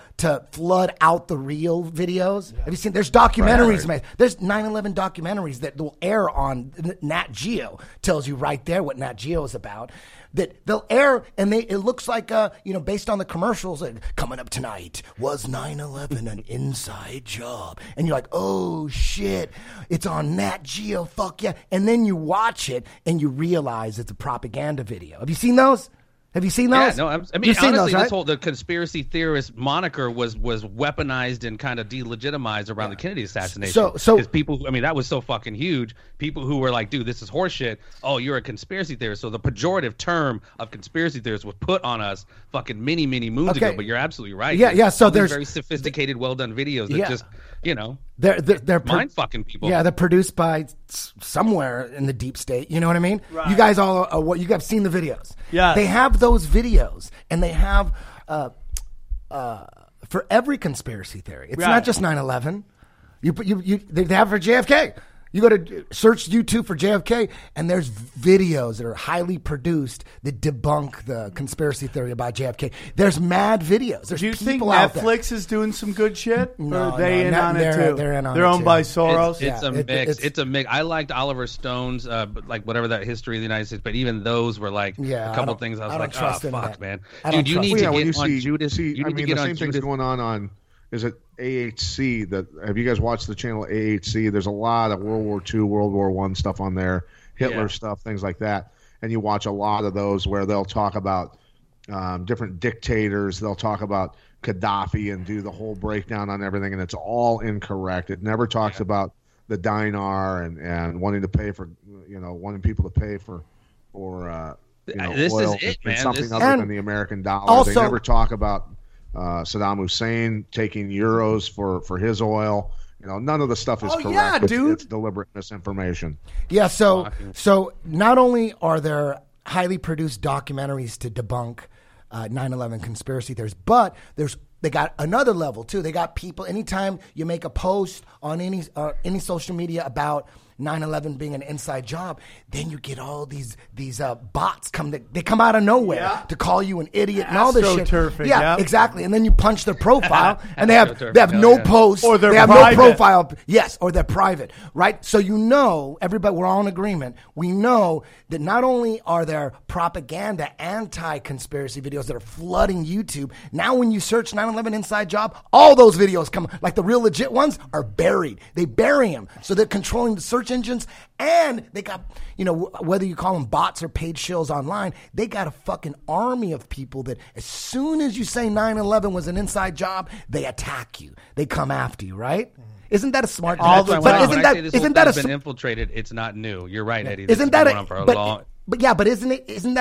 flood out the real videos. Yeah. Have you seen? There's documentaries, man. There's 9/11 documentaries that will air on Nat Geo. Tells you right there what Nat Geo is about. That they'll air, and it looks like, based on the commercials, and coming up tonight, was 9/11 an inside job? And you're like, oh, shit, it's on Nat Geo, fuck yeah. And then you watch it, and you realize it's a propaganda video. Have you seen those? Yeah, no, you've honestly, seen those, right? This whole the conspiracy theorist moniker was weaponized and kind of delegitimized around the Kennedy assassination. So people, that was so fucking huge. People who were like, dude, this is horseshit. Oh, you're a conspiracy theorist. So the pejorative term of conspiracy theorist was put on us fucking many, many moons ago. But you're absolutely right. Yeah. So there's very sophisticated, well done videos that just, They're mind fucking people. Yeah, they're produced by somewhere in the deep state. You know what I mean? Right. You guys all you guys seen the videos. Yeah, they have those videos, and they have for every conspiracy theory. It's not just 9/11. They have for JFK. You go to search YouTube for JFK, and there's videos that are highly produced that debunk the conspiracy theory about JFK. There's mad videos. There's Do you think Netflix is doing some good shit? No, or are they in on it too? They're in on it too. They're owned by Soros. It's a mix. It's a mix. I liked Oliver Stone's, whatever that history of the United States, but even those were like a couple things I was like, oh, fuck, man. Dude, you need to get on Judas. I mean, the same thing's going on. Is it AHC? Have you guys watched the channel AHC? There's a lot of World War II, World War I stuff on there, Hitler stuff, things like that. And you watch a lot of those where they'll talk about different dictators. They'll talk about Gaddafi and do the whole breakdown on everything, and it's all incorrect. It never talks about the dinar and wanting to pay for, wanting people to pay for this oil is it, man. Something other than the American dollar. Also, they never talk about. Saddam Hussein taking euros for his oil. None of the stuff is correct. Yeah, dude. It's deliberate misinformation. Yeah, so not only are there highly produced documentaries to debunk 9/11 conspiracy theories, but they got another level too. They got people. Anytime you make a post on any social media about 9/11 being an inside job, then you get all these bots they come out of nowhere to call you an idiot and all this shit. Yeah, exactly. And then you punch their profile, and they have no posts, or they have private. No profile. Yes, or they're private, right? So everybody, we're all in agreement. We know that not only are there propaganda, anti-conspiracy videos that are flooding YouTube. Now, when you search 9/11 inside job, all those videos come. Like the real legit ones are buried. They bury them, so they're controlling the search engines, and they got, whether you call them bots or paid shills online, they got a fucking army of people that as soon as you say 9/11 was an inside job, they attack you. They come after you, right? Isn't that a smart... Isn't that been infiltrated, it's not new. You're right, Eddie. Isn't that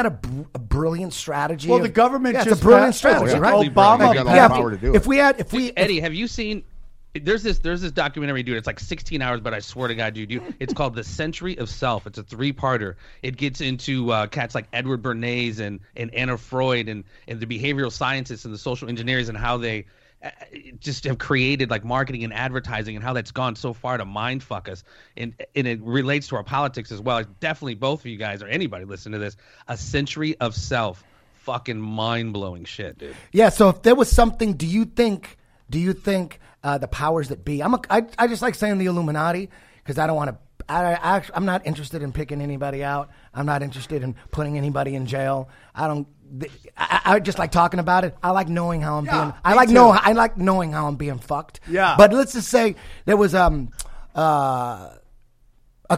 a brilliant strategy? Well, the government it's a brilliant strategy, right? Obama got the power to do it. Eddie, have you seen... There's this documentary, dude. It's like 16 hours, but I swear to God, dude. It's called The Century of Self. It's a 3-parter. It gets into cats like Edward Bernays and Anna Freud and the behavioral scientists and the social engineers and how they just have created like marketing and advertising and how that's gone so far to mind fuck us. And it relates to our politics as well. It's definitely both of you guys or anybody listening to this, a century of self, fucking mind blowing shit, dude. Yeah. So if there was something, do you think the powers that be, I just like saying the Illuminati because I don't want to, I'm not interested in picking anybody out. I'm not interested in putting anybody in jail. I just like talking about it. I like knowing how I'm being. I like knowing how I'm being fucked. Yeah. But let's just say there was a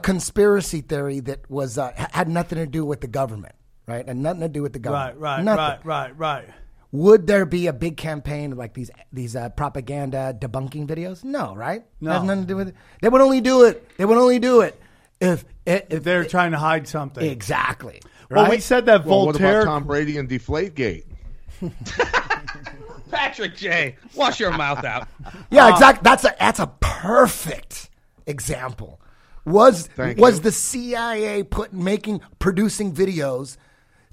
conspiracy theory that was had nothing to do with the government, right? And nothing to do with the government. Right. Would there be a big campaign of like these propaganda debunking videos? No, right? No. It has nothing to do with it. They would only do it. If they're trying to hide something. Exactly. Right? Well, we said that Voltaire. What about Tom Brady and Deflategate? Patrick J, wash your mouth out. Yeah, exactly. That's a perfect example. Was the CIA producing videos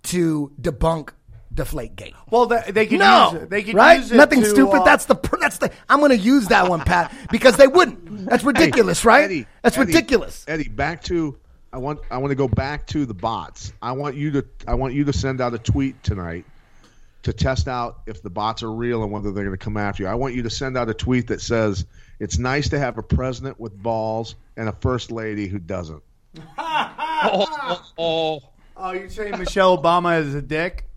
to debunk Deflategate? Well, they can use it. They can use it. Nothing to, stupid. That's the. I'm going to use that one, Pat, because they wouldn't. That's ridiculous, right? Eddie, ridiculous. Eddie, back to. I want to go back to the bots. I want you to send out a tweet tonight to test out if the bots are real and whether they're going to come after you. I want you to send out a tweet that says it's nice to have a president with balls and a first lady who doesn't. Oh, you're saying Michelle Obama is a dick?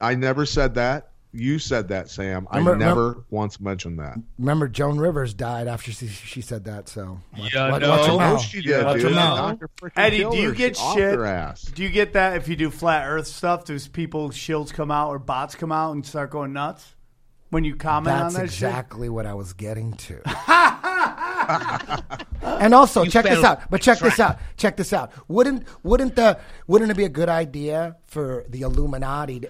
I never said that. You said that, Sam. I never once mentioned that. Remember, Joan Rivers died after she said that. So watch she did. Eddie, do you get shit? Do you get that if you do flat Earth stuff? Does people shields come out or bots come out and start going nuts when you comment on that? That's exactly what I was getting to. And also, check this out. Wouldn't it be a good idea for the Illuminati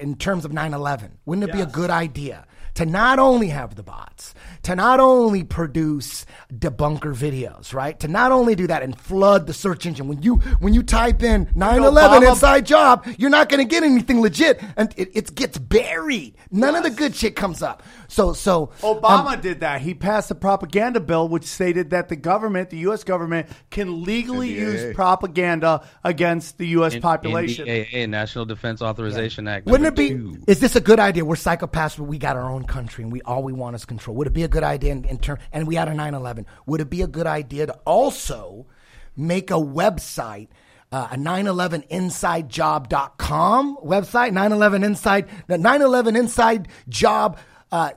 in terms of 9/11? Wouldn't it be a good idea to not only have the bots, to not only produce debunker videos, right? To not only do that and flood the search engine when you type in 9/11 inside job, you're not going to get anything legit, and it gets buried. None of the good shit comes up. So Obama did that. He passed a propaganda bill which stated that the government, the U.S. government, can legally use propaganda against the U.S. population. NDAA, National Defense Authorization Act. Wouldn't it be? Two. Is this a good idea? We're psychopaths, but we got our own country, and all we want is control. Would it be a good idea in turn? And we had a 9/11. Would it be a good idea to also make a website, a 911insidejob.com website, 911insidejob.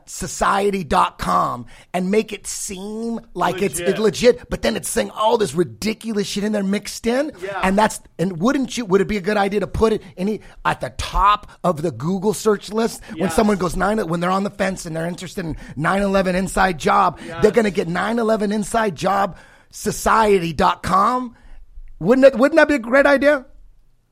Society.com and make it seem like legit. It's legit, but then it's saying all this ridiculous shit in there mixed in, and would it be a good idea to put it at the top of the Google search list when someone goes when they're on the fence and they're interested in 9/11 inside job, they're going to get 9/11 inside job society.com. Wouldn't that be a great idea?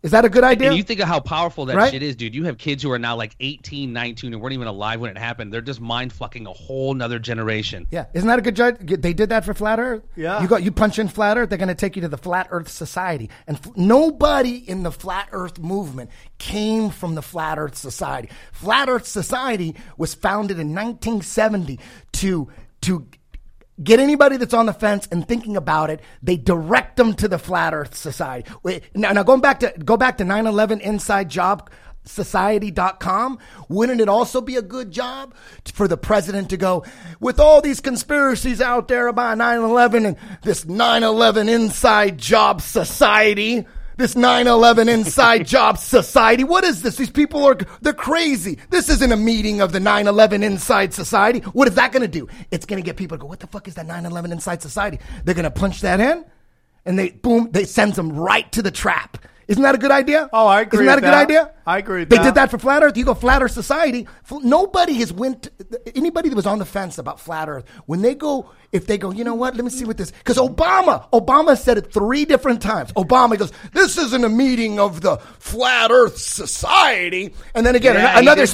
Is that a good idea? And you think of how powerful that shit is, dude. You have kids who are now like 18, 19, and weren't even alive when it happened. They're just mind-fucking a whole nother generation. Yeah. Isn't that a good joke? They did that for Flat Earth. Yeah. You punch in Flat Earth, they're going to take you to the Flat Earth Society. And nobody in the Flat Earth movement came from the Flat Earth Society. Flat Earth Society was founded in 1970 to get anybody that's on the fence and thinking about it, they direct them to the Flat Earth Society. Now go back to 9/11 Inside Job Society.com. Wouldn't it also be a good job for the president to go, with all these conspiracies out there about 9/11 and this 9/11 Inside Job Society? This 9/11 Inside Job Society. What is this? These people they're crazy. This isn't a meeting of the 9/11 Inside Society. What is that going to do? It's going to get people to go, what the fuck is that 9/11 Inside Society? They're going to punch that in, and they sends them right to the trap. Isn't that a good idea? Oh, I agree. Isn't that a good idea? I agree with that. They did that for Flat Earth. You go Flat Earth Society. Anybody that was on the fence about Flat Earth, when they go, if they go, you know what, let me see what this, because Obama said it 3 different times. Obama goes, this isn't a meeting of the Flat Earth Society. And then again, another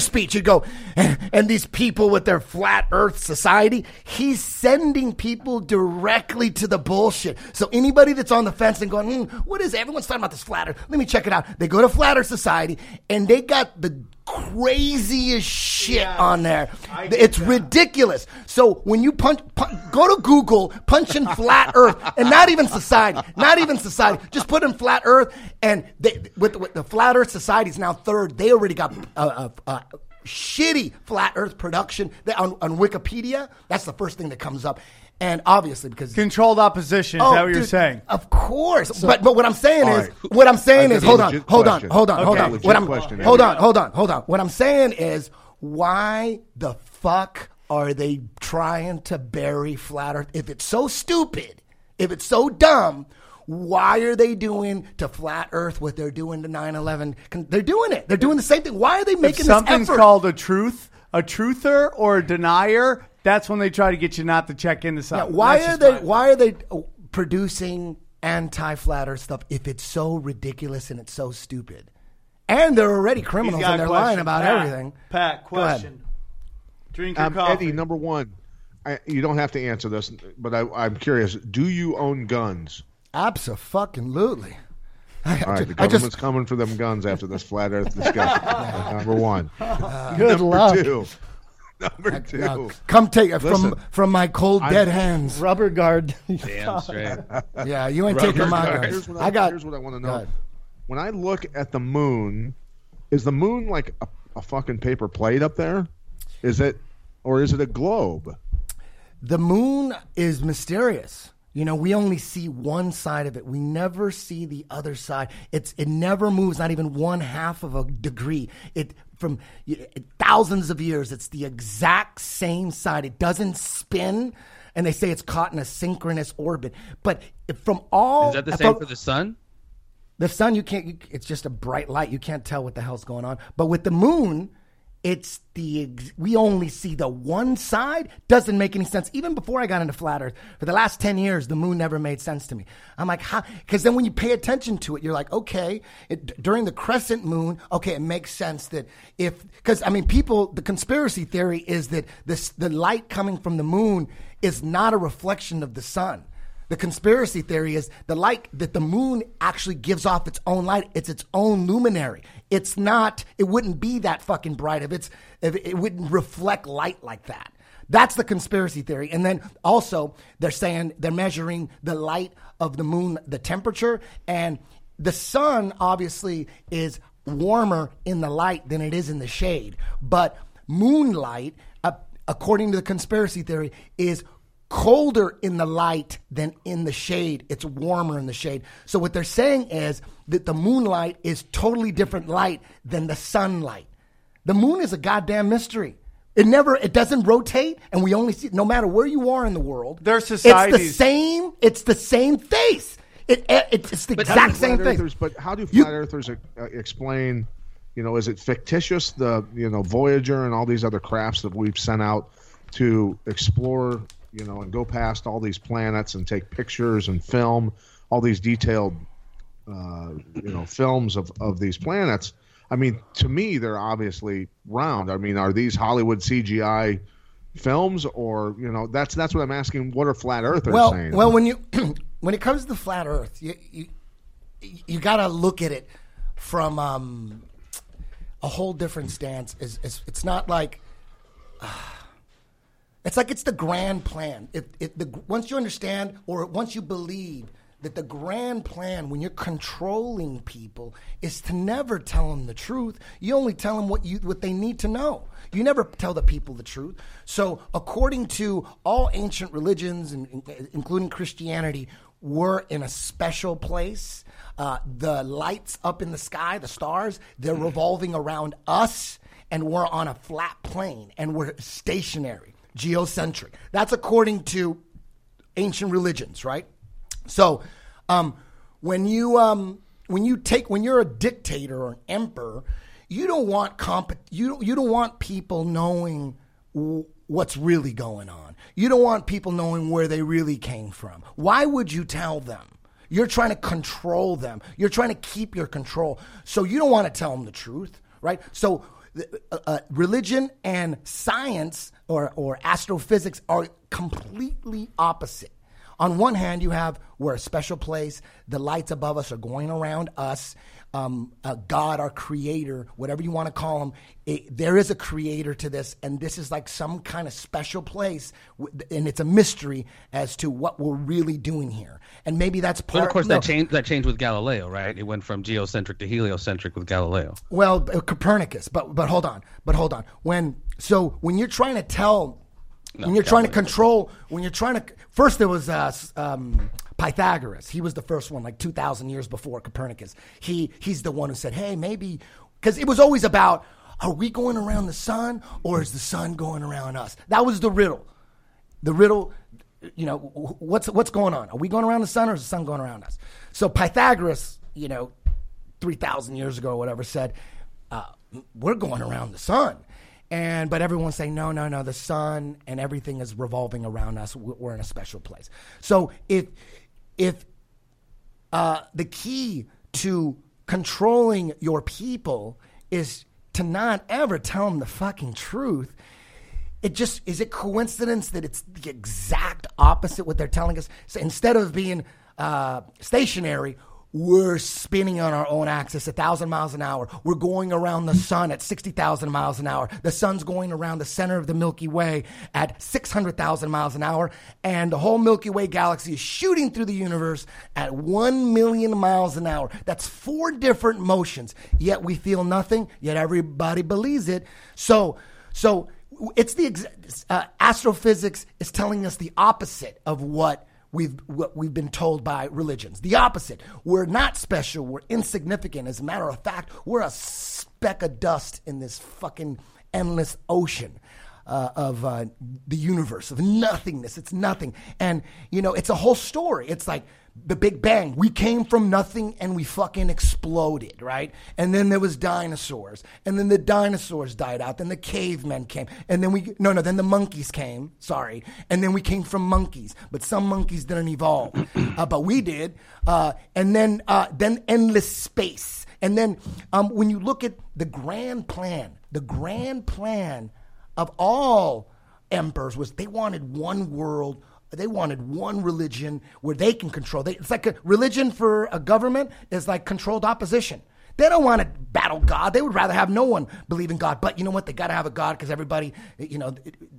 speech. You go, and these people with their Flat Earth Society, he's sending people directly to the bullshit. So anybody that's on the fence and going, what is is it? Everyone's talking about this Flat Earth. Let me check it out. They go to Flat Earth Society, and they got the craziest shit on there. It's ridiculous. So when you go to Google, punch in Flat Earth, and not even society, just put in Flat Earth, and with the Flat Earth Society is now third. They already got shitty Flat Earth production on Wikipedia. That's the first thing that comes up. And obviously, because controlled opposition, is that what you're saying? Of course, so, but what I'm saying is, hold on. What I'm saying is, why the fuck are they trying to bury Flat Earth? If it's so stupid, if it's so dumb, why are they doing to Flat Earth what they're doing to 9/11? They're doing it. They're doing the same thing. Why are they making this effort? If something's called a truther, or a denier, that's when they try to get you not to check into something. Yeah, why are they producing anti-Flat Earth stuff if it's so ridiculous and it's so stupid? And they're already criminals and they're lying about everything. Pat, question. Drink your coffee. Eddie, number one, you don't have to answer this, but I'm curious. Do you own guns? Abso-fucking-lutely. All right, the government's coming for them guns after this Flat Earth discussion. Number one. Good luck. Number two. No, come take it from my cold, dead hands. Rubber guard. Damn straight. Yeah, you ain't taking my guns. Here's what I want to know. God. When I look at the moon, is the moon like a fucking paper plate up there? Is it, or is it a globe? The moon is mysterious. You know, we only see one side of it. We never see the other side. It never moves, not even 1/2 of a degree. From thousands of years, it's the exact same side. It doesn't spin, and they say it's caught in a synchronous orbit. But is that the same for the sun? The sun, it's just a bright light. You can't tell what the hell's going on. But with the moon, we only see the one side. Doesn't make any sense. Even before I got into Flat Earth, for the last 10 years, the moon never made sense to me. I'm like, how? Because then when you pay attention to it, you're like, okay, during the crescent moon, okay, it makes sense that the conspiracy theory is that the light coming from the moon is not a reflection of the sun. The conspiracy theory is the light that the moon actually gives off its own light. It's its own luminary. It's not. It wouldn't be that fucking bright if it wouldn't reflect light like that. That's the conspiracy theory. And then also they're saying they're measuring the light of the moon, the temperature, and the sun obviously is warmer in the light than it is in the shade. But moonlight, according to the conspiracy theory, is colder in the light than in the shade. It's warmer in the shade. So what they're saying is that the moonlight is totally different light than the sunlight. The moon is a goddamn mystery. It doesn't rotate, and we only see, no matter where you are in the world, it's the same face. It's the exact same thing. But how do flat earthers explain, you know, is it fictitious, Voyager and all these other crafts that we've sent out to explore, you know, and go past all these planets and take pictures and film all these detailed, films of these planets. I mean, to me, they're obviously round. I mean, are these Hollywood CGI films, or, you know, that's what I'm asking. What are flat earthers saying? Well, when it comes to the flat earth, you got to look at it from a whole different stance. It's not like... It's like it's the grand plan. Once you understand, or once you believe that the grand plan when you're controlling people is to never tell them the truth. You only tell them what they need to know. You never tell the people the truth. So according to all ancient religions, and including Christianity, we're in a special place. The lights up in the sky, the stars, they're revolving around us, and we're on a flat plane, and we're stationary. Geocentric. That's according to ancient religions, right? So, when you're a dictator or an emperor, you don't want you don't want people knowing what's really going on. You don't want people knowing where they really came from. Why would you tell them? You're trying to control them. You're trying to keep your control. So you don't want to tell them the truth, right? So religion and science or astrophysics are completely opposite. On one hand, you have we're a special place. The lights above us are going around us. God, our creator, whatever you want to call him, there is a creator to this. And this is like some kind of special place. And it's a mystery as to what we're really doing here. And maybe that's part of course, that changed with Galileo, right? It went from geocentric to heliocentric with Galileo. Well, Copernicus. But hold on. When you're trying to tell... No, when you're trying to control, first there was Pythagoras. He was the first one, like 2,000 years before Copernicus. He's the one who said, hey, maybe, because it was always about, are we going around the sun or is the sun going around us? That was the riddle. The riddle, you know, what's going on? Are we going around the sun or is the sun going around us? So Pythagoras, you know, 3,000 years ago or whatever said, we're going around the sun. But everyone's saying, no, the sun and everything is revolving around us. We're in a special place. So if the key to controlling your people is to not ever tell them the fucking truth, is it coincidence that it's the exact opposite what they're telling us? So instead of being stationary, we're spinning on our own axis 1,000 miles an hour. We're going around the sun at 60,000 miles an hour. The sun's going around the center of the Milky Way at 600,000 miles an hour. And the whole Milky Way galaxy is shooting through the universe at 1 million miles an hour. That's 4 different motions. Yet we feel nothing, yet everybody believes it. So it's astrophysics is telling us the opposite of what we've been told by religions. The opposite. We're not special. We're insignificant. As a matter of fact, we're a speck of dust in this fucking endless ocean of the universe, of nothingness. It's nothing. And, you know, it's a whole story. It's like the Big Bang. We came from nothing and we fucking exploded, right? And then there was dinosaurs. And then the dinosaurs died out. Then the cavemen came. And then then the monkeys came. Sorry. And then we came from monkeys. But some monkeys didn't evolve. But we did. And then endless space. And then when you look at the grand plan of all emperors was they wanted one world. They wanted one religion where they can control. It's like a religion for a government is like controlled opposition. They don't want to battle God. They would rather have no one believe in God. But you know what? They got to have a God because everybody, you know,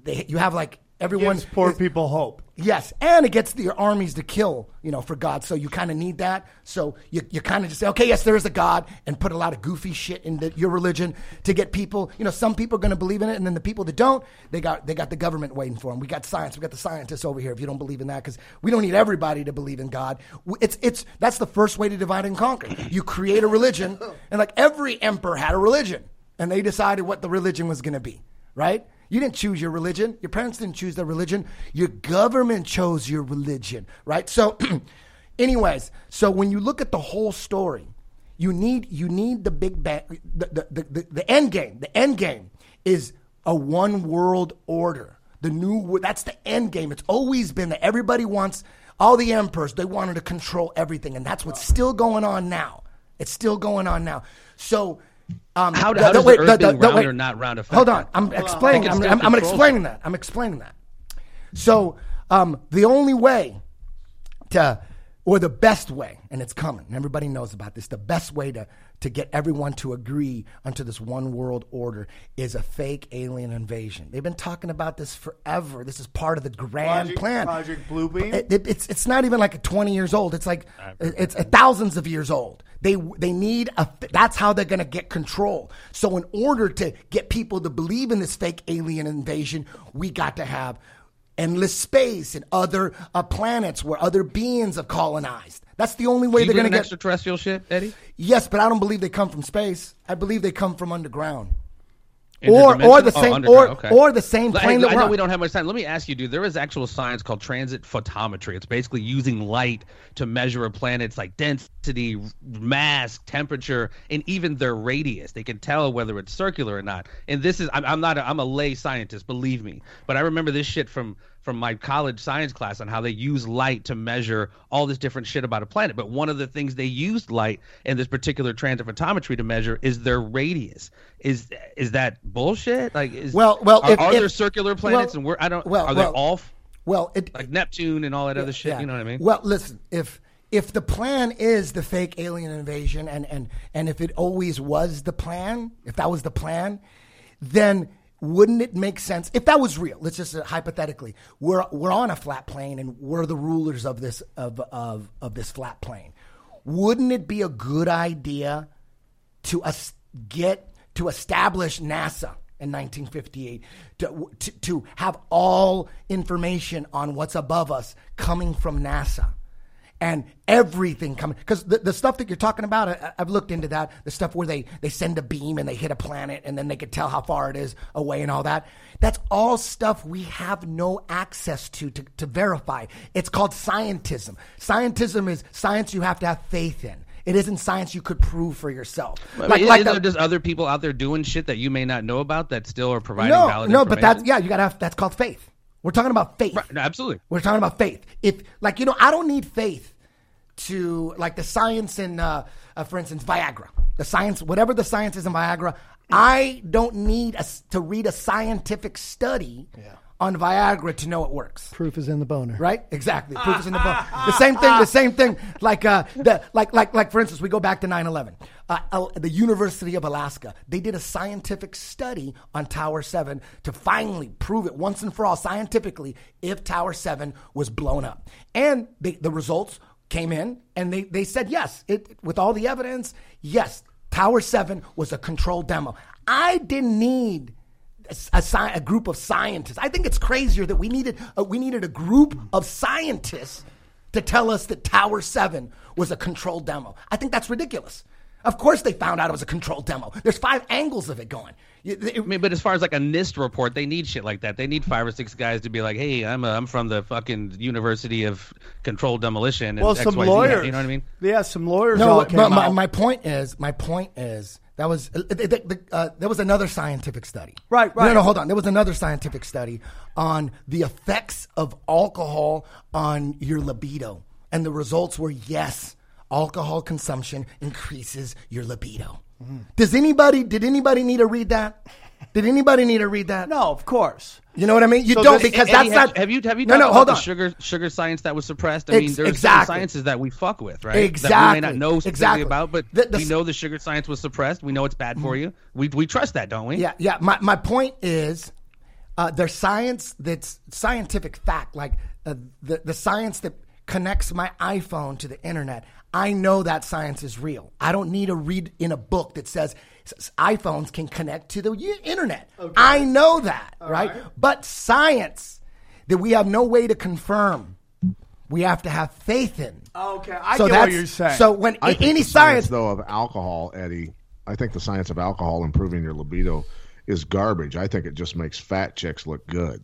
you have like everyone. Gives poor people hope. Yes. And it gets your armies to kill, you know, for God. So you kind of need that. So you kind of just say, okay, yes, there is a God, and put a lot of goofy shit in your religion to get people. You know, some people are going to believe in it. And then the people that don't, they got the government waiting for them. We got science. We got the scientists over here. If you don't believe in that, because we don't need everybody to believe in God. That's the first way to divide and conquer. You create a religion, and like every emperor had a religion, and they decided what the religion was going to be, right? You didn't choose your religion. Your parents didn't choose their religion. Your government chose your religion, right? So anyways, so when you look at the whole story, you need the Big Bang, the end game. The end game is a one world order. That's the end game. It's always been that everybody wants, all the emperors, they wanted to control everything, and that's what's still going on now. It's still going on now. So how does the Earth being round or not round affect? Hold on, I'm explaining. I'm explaining that. I'm explaining that. So the only way or the best way, and it's coming, and everybody knows about this, the best way to get everyone to agree onto this one world order is a fake alien invasion. They've been talking about this forever. This is part of the grand plan. Project Bluebeam? It's not even like 20 years old. It's like it's thousands of years old. They need that's how they're going to get control. So in order to get people to believe in this fake alien invasion, we got to have endless space and other planets where other beings have colonized. That's the only way they're going to get extraterrestrial shit, Eddie. Yes, but I don't believe they come from space. I believe they come from underground, or the same plane. I know we don't have much time. Let me ask you, dude. There is actual science called transit photometry. It's basically using light to measure a planet's like density, mass, temperature, and even their radius. They can tell whether it's circular or not. And this is I'm a lay scientist, believe me. But I remember this shit from my college science class on how they use light to measure all this different shit about a planet. But one of the things they used light and this particular transit photometry to measure is their radius. Is that bullshit? Like, are there circular planets? Well, and we're I don't. Well, are they well, all? Well, it, like Neptune and all that other shit. Yeah. You know what I mean? Well, listen, if the plan is the fake alien invasion, and if it always was the plan, if that was the plan, then wouldn't it make sense if that was real? Let's just hypothetically, we're on a flat plane and we're the rulers of this of this flat plane. Wouldn't it be a good idea to establish NASA in 1958 to have all information on what's above us coming from NASA and everything coming? Because the stuff that you're talking about, I've looked into that, the stuff where they send a beam and they hit a planet and then they could tell how far it is away and all that. That's all stuff we have no access to verify. It's called scientism. Scientism is science you have to have faith in. It isn't science you could prove for yourself. There just other people out there doing shit that you may not know about that still are providing valid information? No, but that's called faith. We're talking about faith. Right, no, absolutely. We're talking about faith. If I don't need faith to the science in, for instance, Viagra. The science, whatever the science is in Viagra, I don't need to read a scientific study. Yeah. On Viagra to know it works. Proof is in the boner, right? Exactly. Proof is in the boner. The same thing. Like for instance, we go back to 9/11. The University of Alaska, they did a scientific study on Tower 7 to finally prove it once and for all scientifically if Tower 7 was blown up, and the results came in, and they said yes, it with all the evidence, yes, Tower 7 was a controlled demo. I didn't need a group of scientists. I think it's crazier that we needed a group of scientists to tell us that Tower 7 was a controlled demo. I think that's ridiculous. Of course they found out it was a controlled demo. There's 5 angles of it going. But as far as a NIST report, they need shit like that. They need 5 or 6 guys to be like, hey, I'm from the fucking University of Controlled Demolition. And well, XYZ, some lawyers. You know what I mean? Yeah, some lawyers. No, my point is. That was there was another scientific study. Right. No, hold on. There was another scientific study on the effects of alcohol on your libido, and the results were yes, alcohol consumption increases your libido. Mm. Did anybody need to read that? Did anybody need to read that? No, of course. You know what I mean? Have you talked about the sugar science that was suppressed? I mean, there's exactly sciences that we fuck with, right? Exactly. That we may not know specifically about, but we know the sugar science was suppressed. We know it's bad for you. We trust that, don't we? Yeah. My point is, there's science that's scientific fact, the science that connects my iPhone to the internet. I know that science is real. I don't need to read in a book that says iPhones can connect to the internet. Okay. I know that, right? But science that we have no way to confirm, we have to have faith in. Okay, I get what you're saying. So when I think the science of alcohol, Eddie, I think the science of alcohol improving your libido is garbage. I think it just makes fat chicks look good.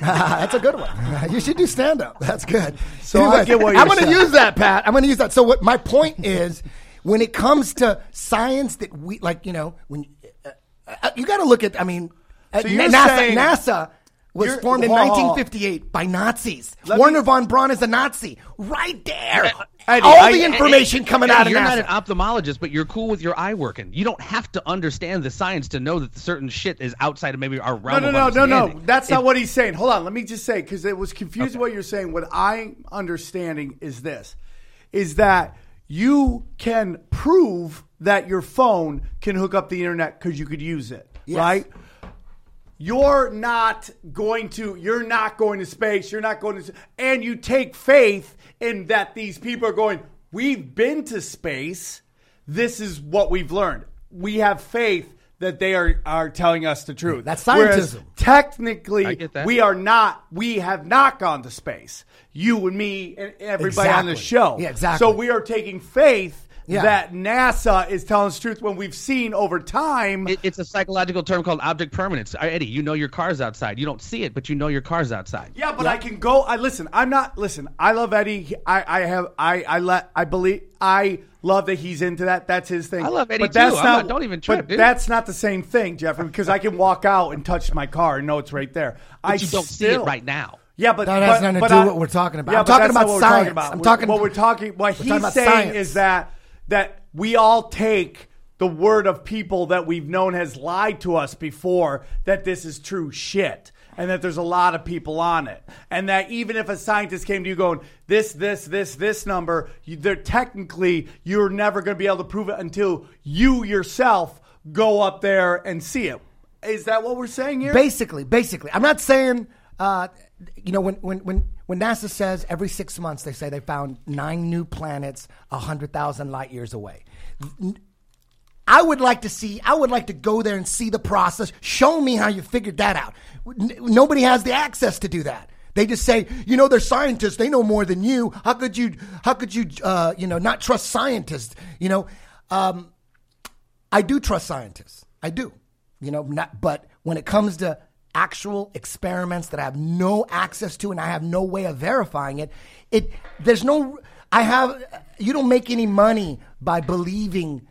That's a good one. You should do stand-up. That's good. So I'm going to use that, Pat. I'm going to use that. So what my point is, when it comes to science that we when you got to look at. I mean, so NASA was formed in 1958 by Nazis. Wernher von Braun is a Nazi. Right there. All the information coming out of NASA. You're not an ophthalmologist, but you're cool with your eye working. You don't have to understand the science to know that certain shit is outside of maybe our realm of understanding. No. That's not what he's saying. Hold on. Let me just say, because it was confused what you're saying. What I'm understanding is this, is that you can prove that your phone can hook up the internet because you could use it, right? You're not going to space. You're not going to, and you take faith in that these people are going, we've been to space. This is what we've learned. We have faith that they are telling us the truth. That's scientism. Whereas technically, we have not gone to space. You and me and everybody on the show. Yeah, exactly. So we are taking faith that NASA is telling us the truth when we've seen over time. It's a psychological term called object permanence. Eddie, you know your car's outside. You don't see it, but you know your car's outside. Yeah, but I can go. Listen, I love Eddie. I love that he's into that. That's his thing. I love Eddie too. Don't even trip, dude. That's not the same thing, Jeff, because I can walk out and touch my car and know it's right there. But you don't see it right now. Yeah, but that has nothing to do with what we're talking about. Yeah, I'm talking about science. What he's saying is that we all take the word of people that we've known has lied to us before that this is true shit. and that there's a lot of people on it. And that even if a scientist came to you going, this number, they're technically, you're never going to be able to prove it until you yourself go up there and see it. Is that what we're saying here? Basically. I'm not saying, when NASA says every 6 months they say they found 9 new planets 100,000 light years away. I would like to go there and see the process. Show me how you figured that out. Nobody has the access to do that. They just say, they're scientists. They know more than you. How could you not trust scientists? I do trust scientists. I do. But when it comes to actual experiments that I have no access to and I have no way of verifying it, you don't make any money by believing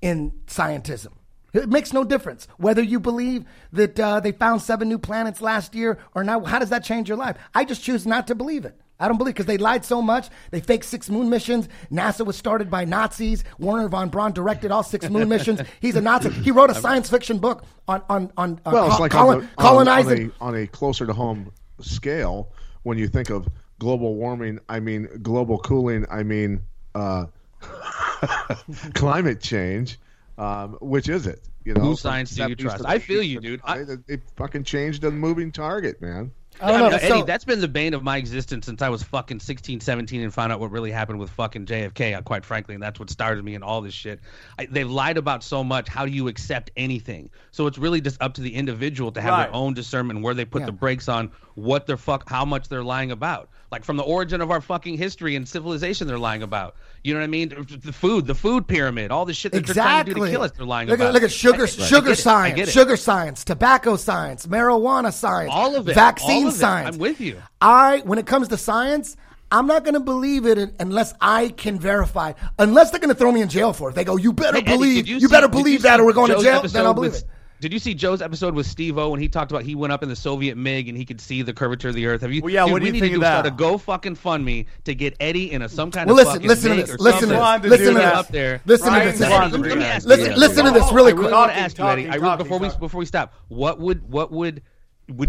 in scientism. It makes no difference whether you believe that they found 7 new planets last year or not. How does that change your life? I just choose not to believe it. I don't believe, because they lied so much. They faked 6 moon missions. NASA was started by Nazis. Werner von Braun directed all 6 moon missions. He's a Nazi. He wrote a science fiction book on colonizing. On a closer to home scale, when you think of global warming, I mean global cooling, I mean climate change. Which is it? Whose science do you trust? I feel you, dude. It fucking changed the moving target, man. Eddie, that's been the bane of my existence since I was fucking 16, 17 and found out what really happened with fucking JFK, quite frankly, and that's what started me in all this shit. They've lied about so much. How do you accept anything? So it's really just up to the individual to have their own discernment where they put the brakes on what the fuck, how much they're lying about. Like from the origin of our fucking history and civilization they're lying about. You know what I mean? The food pyramid, all the shit that they're trying to do to kill us, they're lying about. Look at sugar science, tobacco science, marijuana science, all of it, vaccine science. I'm with you. When it comes to science, I'm not going to believe it unless I can verify. Unless they're going to throw me in jail for it. They go, you better believe that or we're going to jail, then I'll believe it. Did you see Joe's episode with Steve-O when he talked about he went up in the Soviet MiG and he could see the curvature of the Earth? Have you? Well, yeah, dude, what do you think of that? We need to start a GoFundMe to get Eddie in some kind of fucking MiG or something. Listen to this really quick. I want to ask you, Eddie, before we stop, would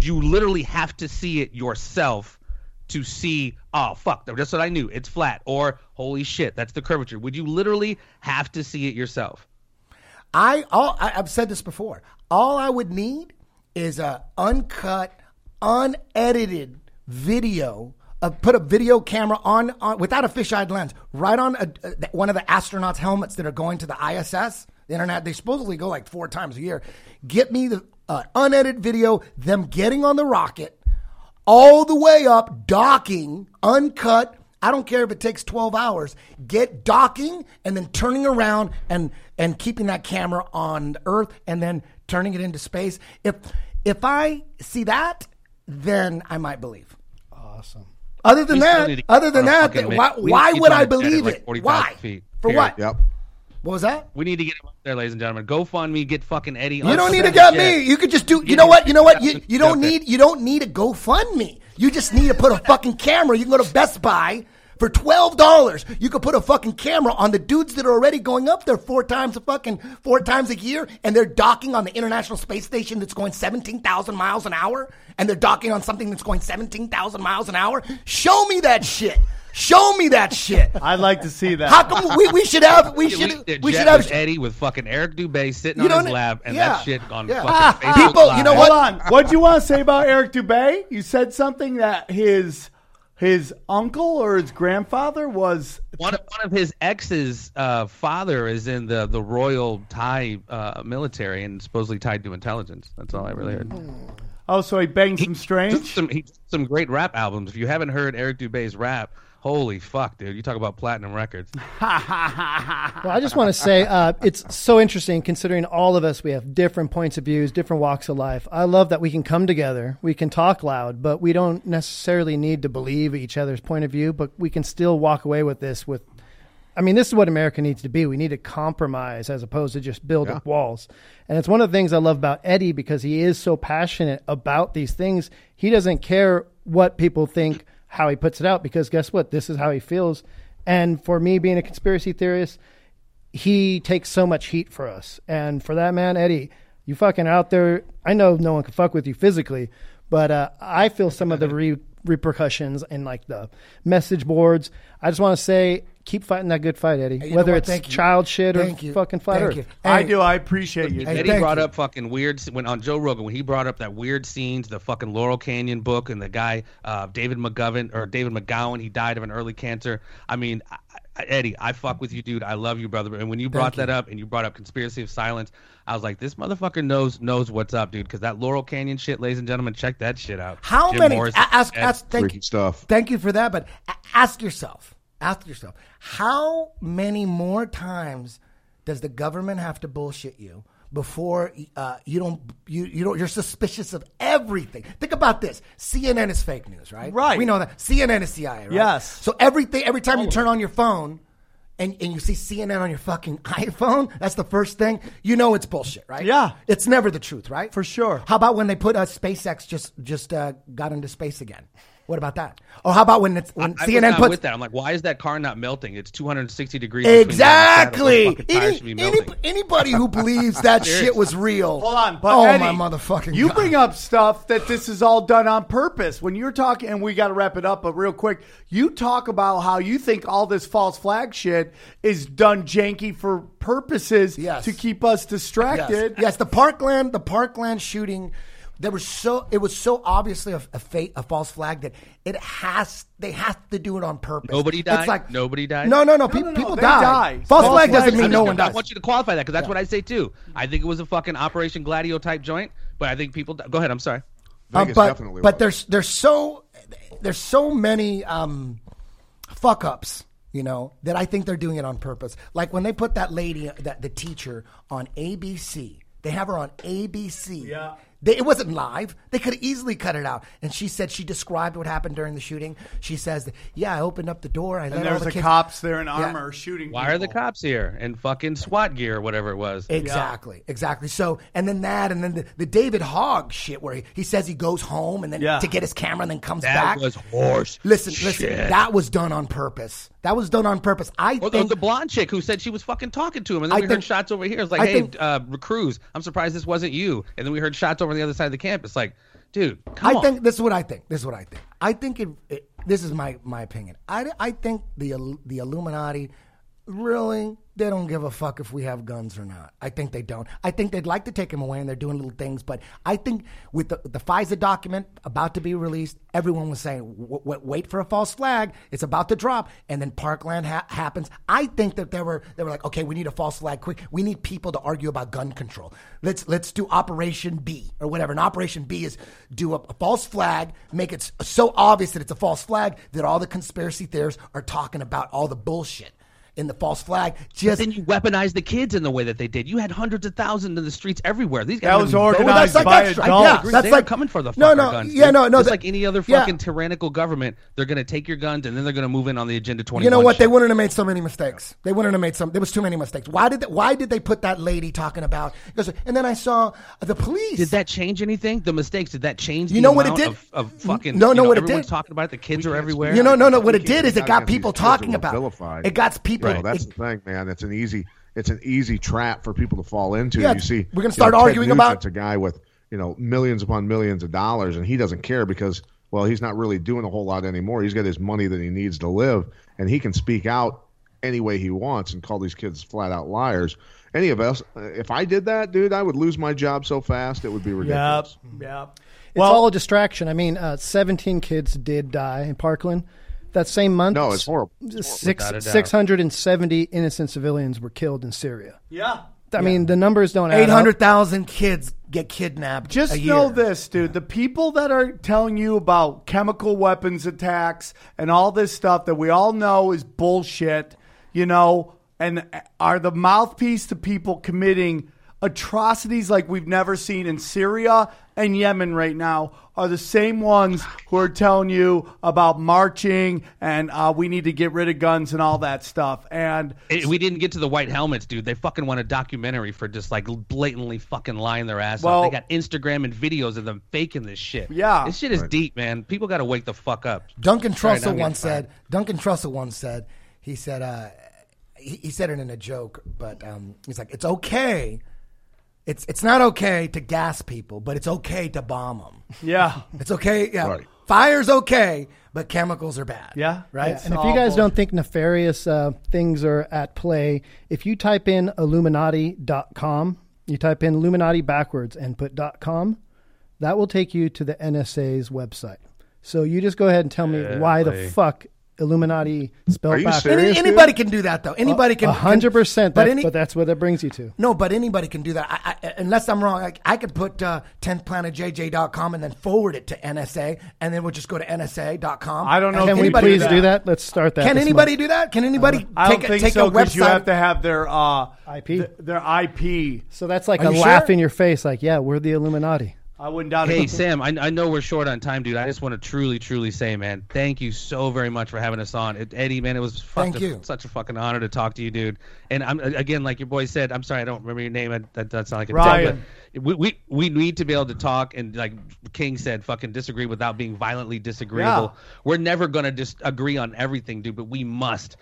you literally have to see it yourself to see, oh, fuck, that's what I knew, it's flat, or holy shit, that's the curvature? Would you literally have to see it yourself? I've said this before. All I would need is a uncut, unedited video. Put a video camera on without a fisheye lens, right on one of the astronauts' helmets that are going to the ISS, the internet. They supposedly go like 4 times a year. Get me the unedited video, them getting on the rocket, all the way up, docking, uncut. I don't care if it takes 12 hours. Get docking and then turning around and keeping that camera on Earth and then turning it into space. If I see that, then I might believe. Awesome. Other than that, why would I believe it? Why? For what? Yep. What was that? We need to get him up there, ladies and gentlemen. GoFundMe, get fucking Eddie. You don't need to get me. You could just do. You know what? You don't need a GoFundMe. You just need to put a fucking camera. You can go to Best Buy. For $12, you could put a fucking camera on the dudes that are already going up there 4 times a year, and they're docking on the International Space Station that's going 17,000 miles an hour, and they're docking on something that's going 17,000 miles an hour. Show me that shit. I'd like to see that. How come we should have Eddie with fucking Eric Dubé sitting on his lap and that shit on fucking Facebook people, Live. You know what? Hold on. What'd you want to say about Eric Dubé? You said something that his uncle or his grandfather was one of his ex's father is in the Royal Thai military and supposedly tied to intelligence. That's all I really heard. Oh, so he banged some strange. He did some great rap albums. If you haven't heard Eric Dubé's rap, holy fuck, dude! You talk about platinum records. Well, I just want to say it's so interesting considering all of us, we have different points of views, different walks of life. I love that we can come together, we can talk loud, but we don't necessarily need to believe each other's point of view. But we can still walk away with this. This is what America needs to be. We need to compromise as opposed to just build up walls. And it's one of the things I love about Eddie because he is so passionate about these things. He doesn't care what people think. How he puts it out, because guess what? This is how he feels. And for me, being a conspiracy theorist, he takes so much heat for us. And for that, man, Eddie, you fucking out there. I know no one can fuck with you physically, But I feel some of the repercussions in like the message boards. I just want to say, keep fighting that good fight, Eddie. Whether it's child shit or fucking flat Earth. I do. I appreciate you. Eddie brought up fucking weird when on Joe Rogan when he brought up that weird scenes, the fucking Laurel Canyon book, and the guy David McGowan. He died of an early cancer. I mean, Eddie, I fuck with you, dude. I love you, brother. And when you brought that up and you brought up Conspiracy of Silence, I was like, this motherfucker knows what's up, dude. Because that Laurel Canyon shit, ladies and gentlemen, check that shit out. How Jim many? Morris, ask thank you. Stuff. Thank you for that. But ask yourself, how many more times does the government have to bullshit you before you're suspicious of everything? Think about this: CNN is fake news, right? Right. We know that CNN is CIA, right? Yes. So every time you turn on your phone and you see CNN on your fucking iPhone, that's the first thing you know it's bullshit, right? Yeah. It's never the truth, right? For sure. How about when they put SpaceX just got into space again? What about that? Or how about when CNN puts... with that. I'm like, why is that car not melting? It's 260 degrees. Exactly. Anybody who believes that shit was real. Hold on. But oh, Eddie, my motherfucking God. You bring up stuff that this is all done on purpose. When you're talking, and we got to wrap it up, but real quick, you talk about how you think all this false flag shit is done janky for purposes to keep us distracted. Yes, the Parkland shooting... It was so obviously a false flag that they have to do it on purpose. Nobody died. It's like, nobody died. No. People die. False flag doesn't mean no one dies. I want you to qualify that because that's what I say too. I think it was a fucking Operation Gladio type joint, but I think people. Go ahead. I'm sorry. Vegas definitely. But there's so many fuck ups. You know, that I think they're doing it on purpose. Like when they put that lady, the teacher on ABC. They have her on ABC. Yeah. It wasn't live. They could easily cut it out. And she said she described what happened during the shooting. She says, I opened up the door. I let and there's all the cops there in armor shooting people. Why are the cops here? In fucking SWAT gear, whatever it was. Exactly. So, and then the David Hogg shit where he says he goes home and then to get his camera and then comes back. That was horse Listen, that was done on purpose. I think the blonde chick who said she was fucking talking to him. And then we heard shots over here. It's like, Cruz, I'm surprised this wasn't you. And then we heard shots over the other side of the camp. It's like, dude, come on. This is what I think. I think this is my opinion. I think the Illuminati really, they don't give a fuck if we have guns or not. I think they don't. I think they'd like to take them away and they're doing little things. But I think with the FISA document about to be released, everyone was saying, wait for a false flag. It's about to drop. And then Parkland happens. I think that they were like, okay, we need a false flag quick. We need people to argue about gun control. Let's do Operation B or whatever. And Operation B is do a false flag, make it so obvious that it's a false flag that all the conspiracy theorists are talking about all the bullshit. In the false flag, just but then you weaponized the kids in the way that they did. You had hundreds of thousands in the streets everywhere. These guys that was organized by adults. That's like coming for the fucking guns. It's like any other fucking tyrannical government. They're gonna take your guns and then they're gonna move in on the Agenda 21. You know what? Shit. They wouldn't have made so many mistakes. There was too many mistakes. Why did they put that lady talking about? And then I saw the police. Did that change anything? The mistakes? Did that change? You know what it did? Of fucking what it did. Everyone's talking about it. The kids are everywhere. You know what it did is it got people talking about. It got people. Right. Well, that's the thing, man. It's an easy trap for people to fall into. Yeah, you see, we're gonna start arguing about it's a guy with millions upon millions of dollars, and he doesn't care because he's not really doing a whole lot anymore. He's got his money that he needs to live, and he can speak out any way he wants and call these kids flat out liars. Any of us, if I did that, dude, I would lose my job so fast it would be ridiculous. Yep. It's all a distraction. I mean, 17 kids did die in Parkland. That same month, no, it's horrible. 670 innocent civilians were killed in Syria. Yeah. I mean, the numbers don't add up. 800,000 kids get kidnapped. Just know this, dude. The people that are telling you about chemical weapons attacks and all this stuff that we all know is bullshit, and are the mouthpiece to people committing atrocities like we've never seen in Syria and Yemen right now are the same ones who are telling you about marching and we need to get rid of guns and all that stuff. And we didn't get to the white helmets, dude. They fucking want a documentary for just like blatantly fucking lying their ass off. They got Instagram and videos of them faking this shit. Yeah. This shit is deep, man. People got to wake the fuck up. Duncan Trussell once said, he said it in a joke, but he's like, it's okay It's not okay to gas people, but it's okay to bomb them. Yeah. It's okay. Yeah. Right. Fire's okay, but chemicals are bad. Yeah. Right? Yeah. And if you guys don't think nefarious things are at play, if you type in Illuminati.com, you type in Illuminati backwards and put .com, that will take you to the NSA's website. So you just go ahead and tell me why the fuck Illuminati spelled backwards. Anybody can do that, though. Anybody can. 100%. But that's what that brings you to. No, but anybody can do that. I, unless I'm wrong, I could put 10thPlanetJJ.com and then forward it to NSA, and then we'll just go to NSA.com. I don't know. Can we please do that? Let's start that. Can anybody do that? Can anybody take a website? Because you have to have their IP. Their IP. So that's like a laugh in your face, like, yeah, we're the Illuminati. I wouldn't doubt it. Hey, Sam, I know we're short on time, dude. I just want to truly, truly say, man, thank you so very much for having us on. Eddie, man, it was such a fucking honor to talk to you, dude. And I'm again, like your boy said, I'm sorry, I don't remember your name. That's not like a Ryan. But we need to be able to talk and, like King said, fucking disagree without being violently disagreeable. Yeah. We're never going to just agree on everything, dude, but we must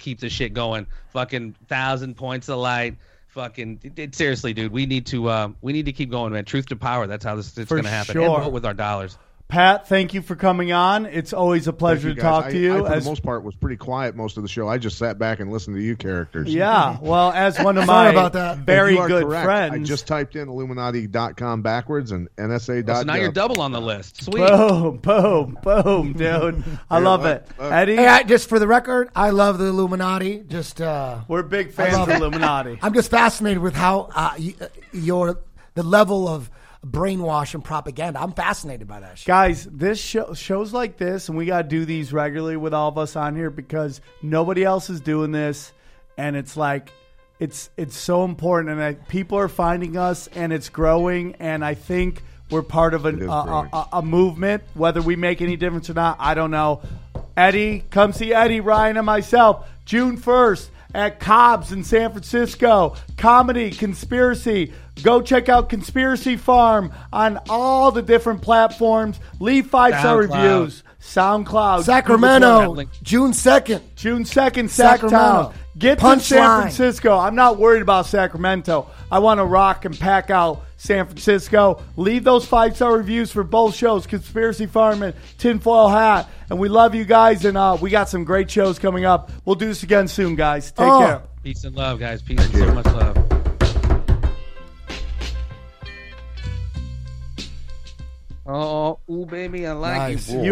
keep this shit going. Fucking 1,000 points of light. Fucking seriously, dude. We need to keep going, man. Truth to power. That's how this is going to happen. Sure. And vote with our dollars. Pat, thank you for coming on. It's always a pleasure to talk to you. I, for the most part, was pretty quiet most of the show. I just sat back and listened to you characters. Yeah, well, as one of my very good friends. I just typed in Illuminati.com backwards and NSA.gov. So now you're double on the list. Sweet. Boom, boom, boom, dude. I love it. Eddie? Hey, just for the record, I love the Illuminati. Just we're big fans of Illuminati. I'm just fascinated with how the level of brainwash and propaganda. I'm fascinated by that shit. Guys, this shows like this, and we got to do these regularly with all of us on here because nobody else is doing this, and it's like it's so important, and people are finding us, and it's growing, and I think we're part of a movement. Whether we make any difference or not, I don't know. Eddie, come see Eddie, Ryan, and myself June 1st at Cobb's in San Francisco. Comedy, conspiracy. Go check out Conspiracy Farm on all the different platforms. Leave 5-star reviews. SoundCloud. Sacramento. June 2nd. June 2nd, Sacramento. Get to San Francisco. I'm not worried about Sacramento. I want to rock and pack out San Francisco. Leave those 5-star reviews for both shows, Conspiracy Farm and Tinfoil Hat. And we love you guys, and we got some great shows coming up. We'll do this again soon, guys. Take care. Peace and love, guys. Peace and so much love. Oh, ooh, baby, I like you.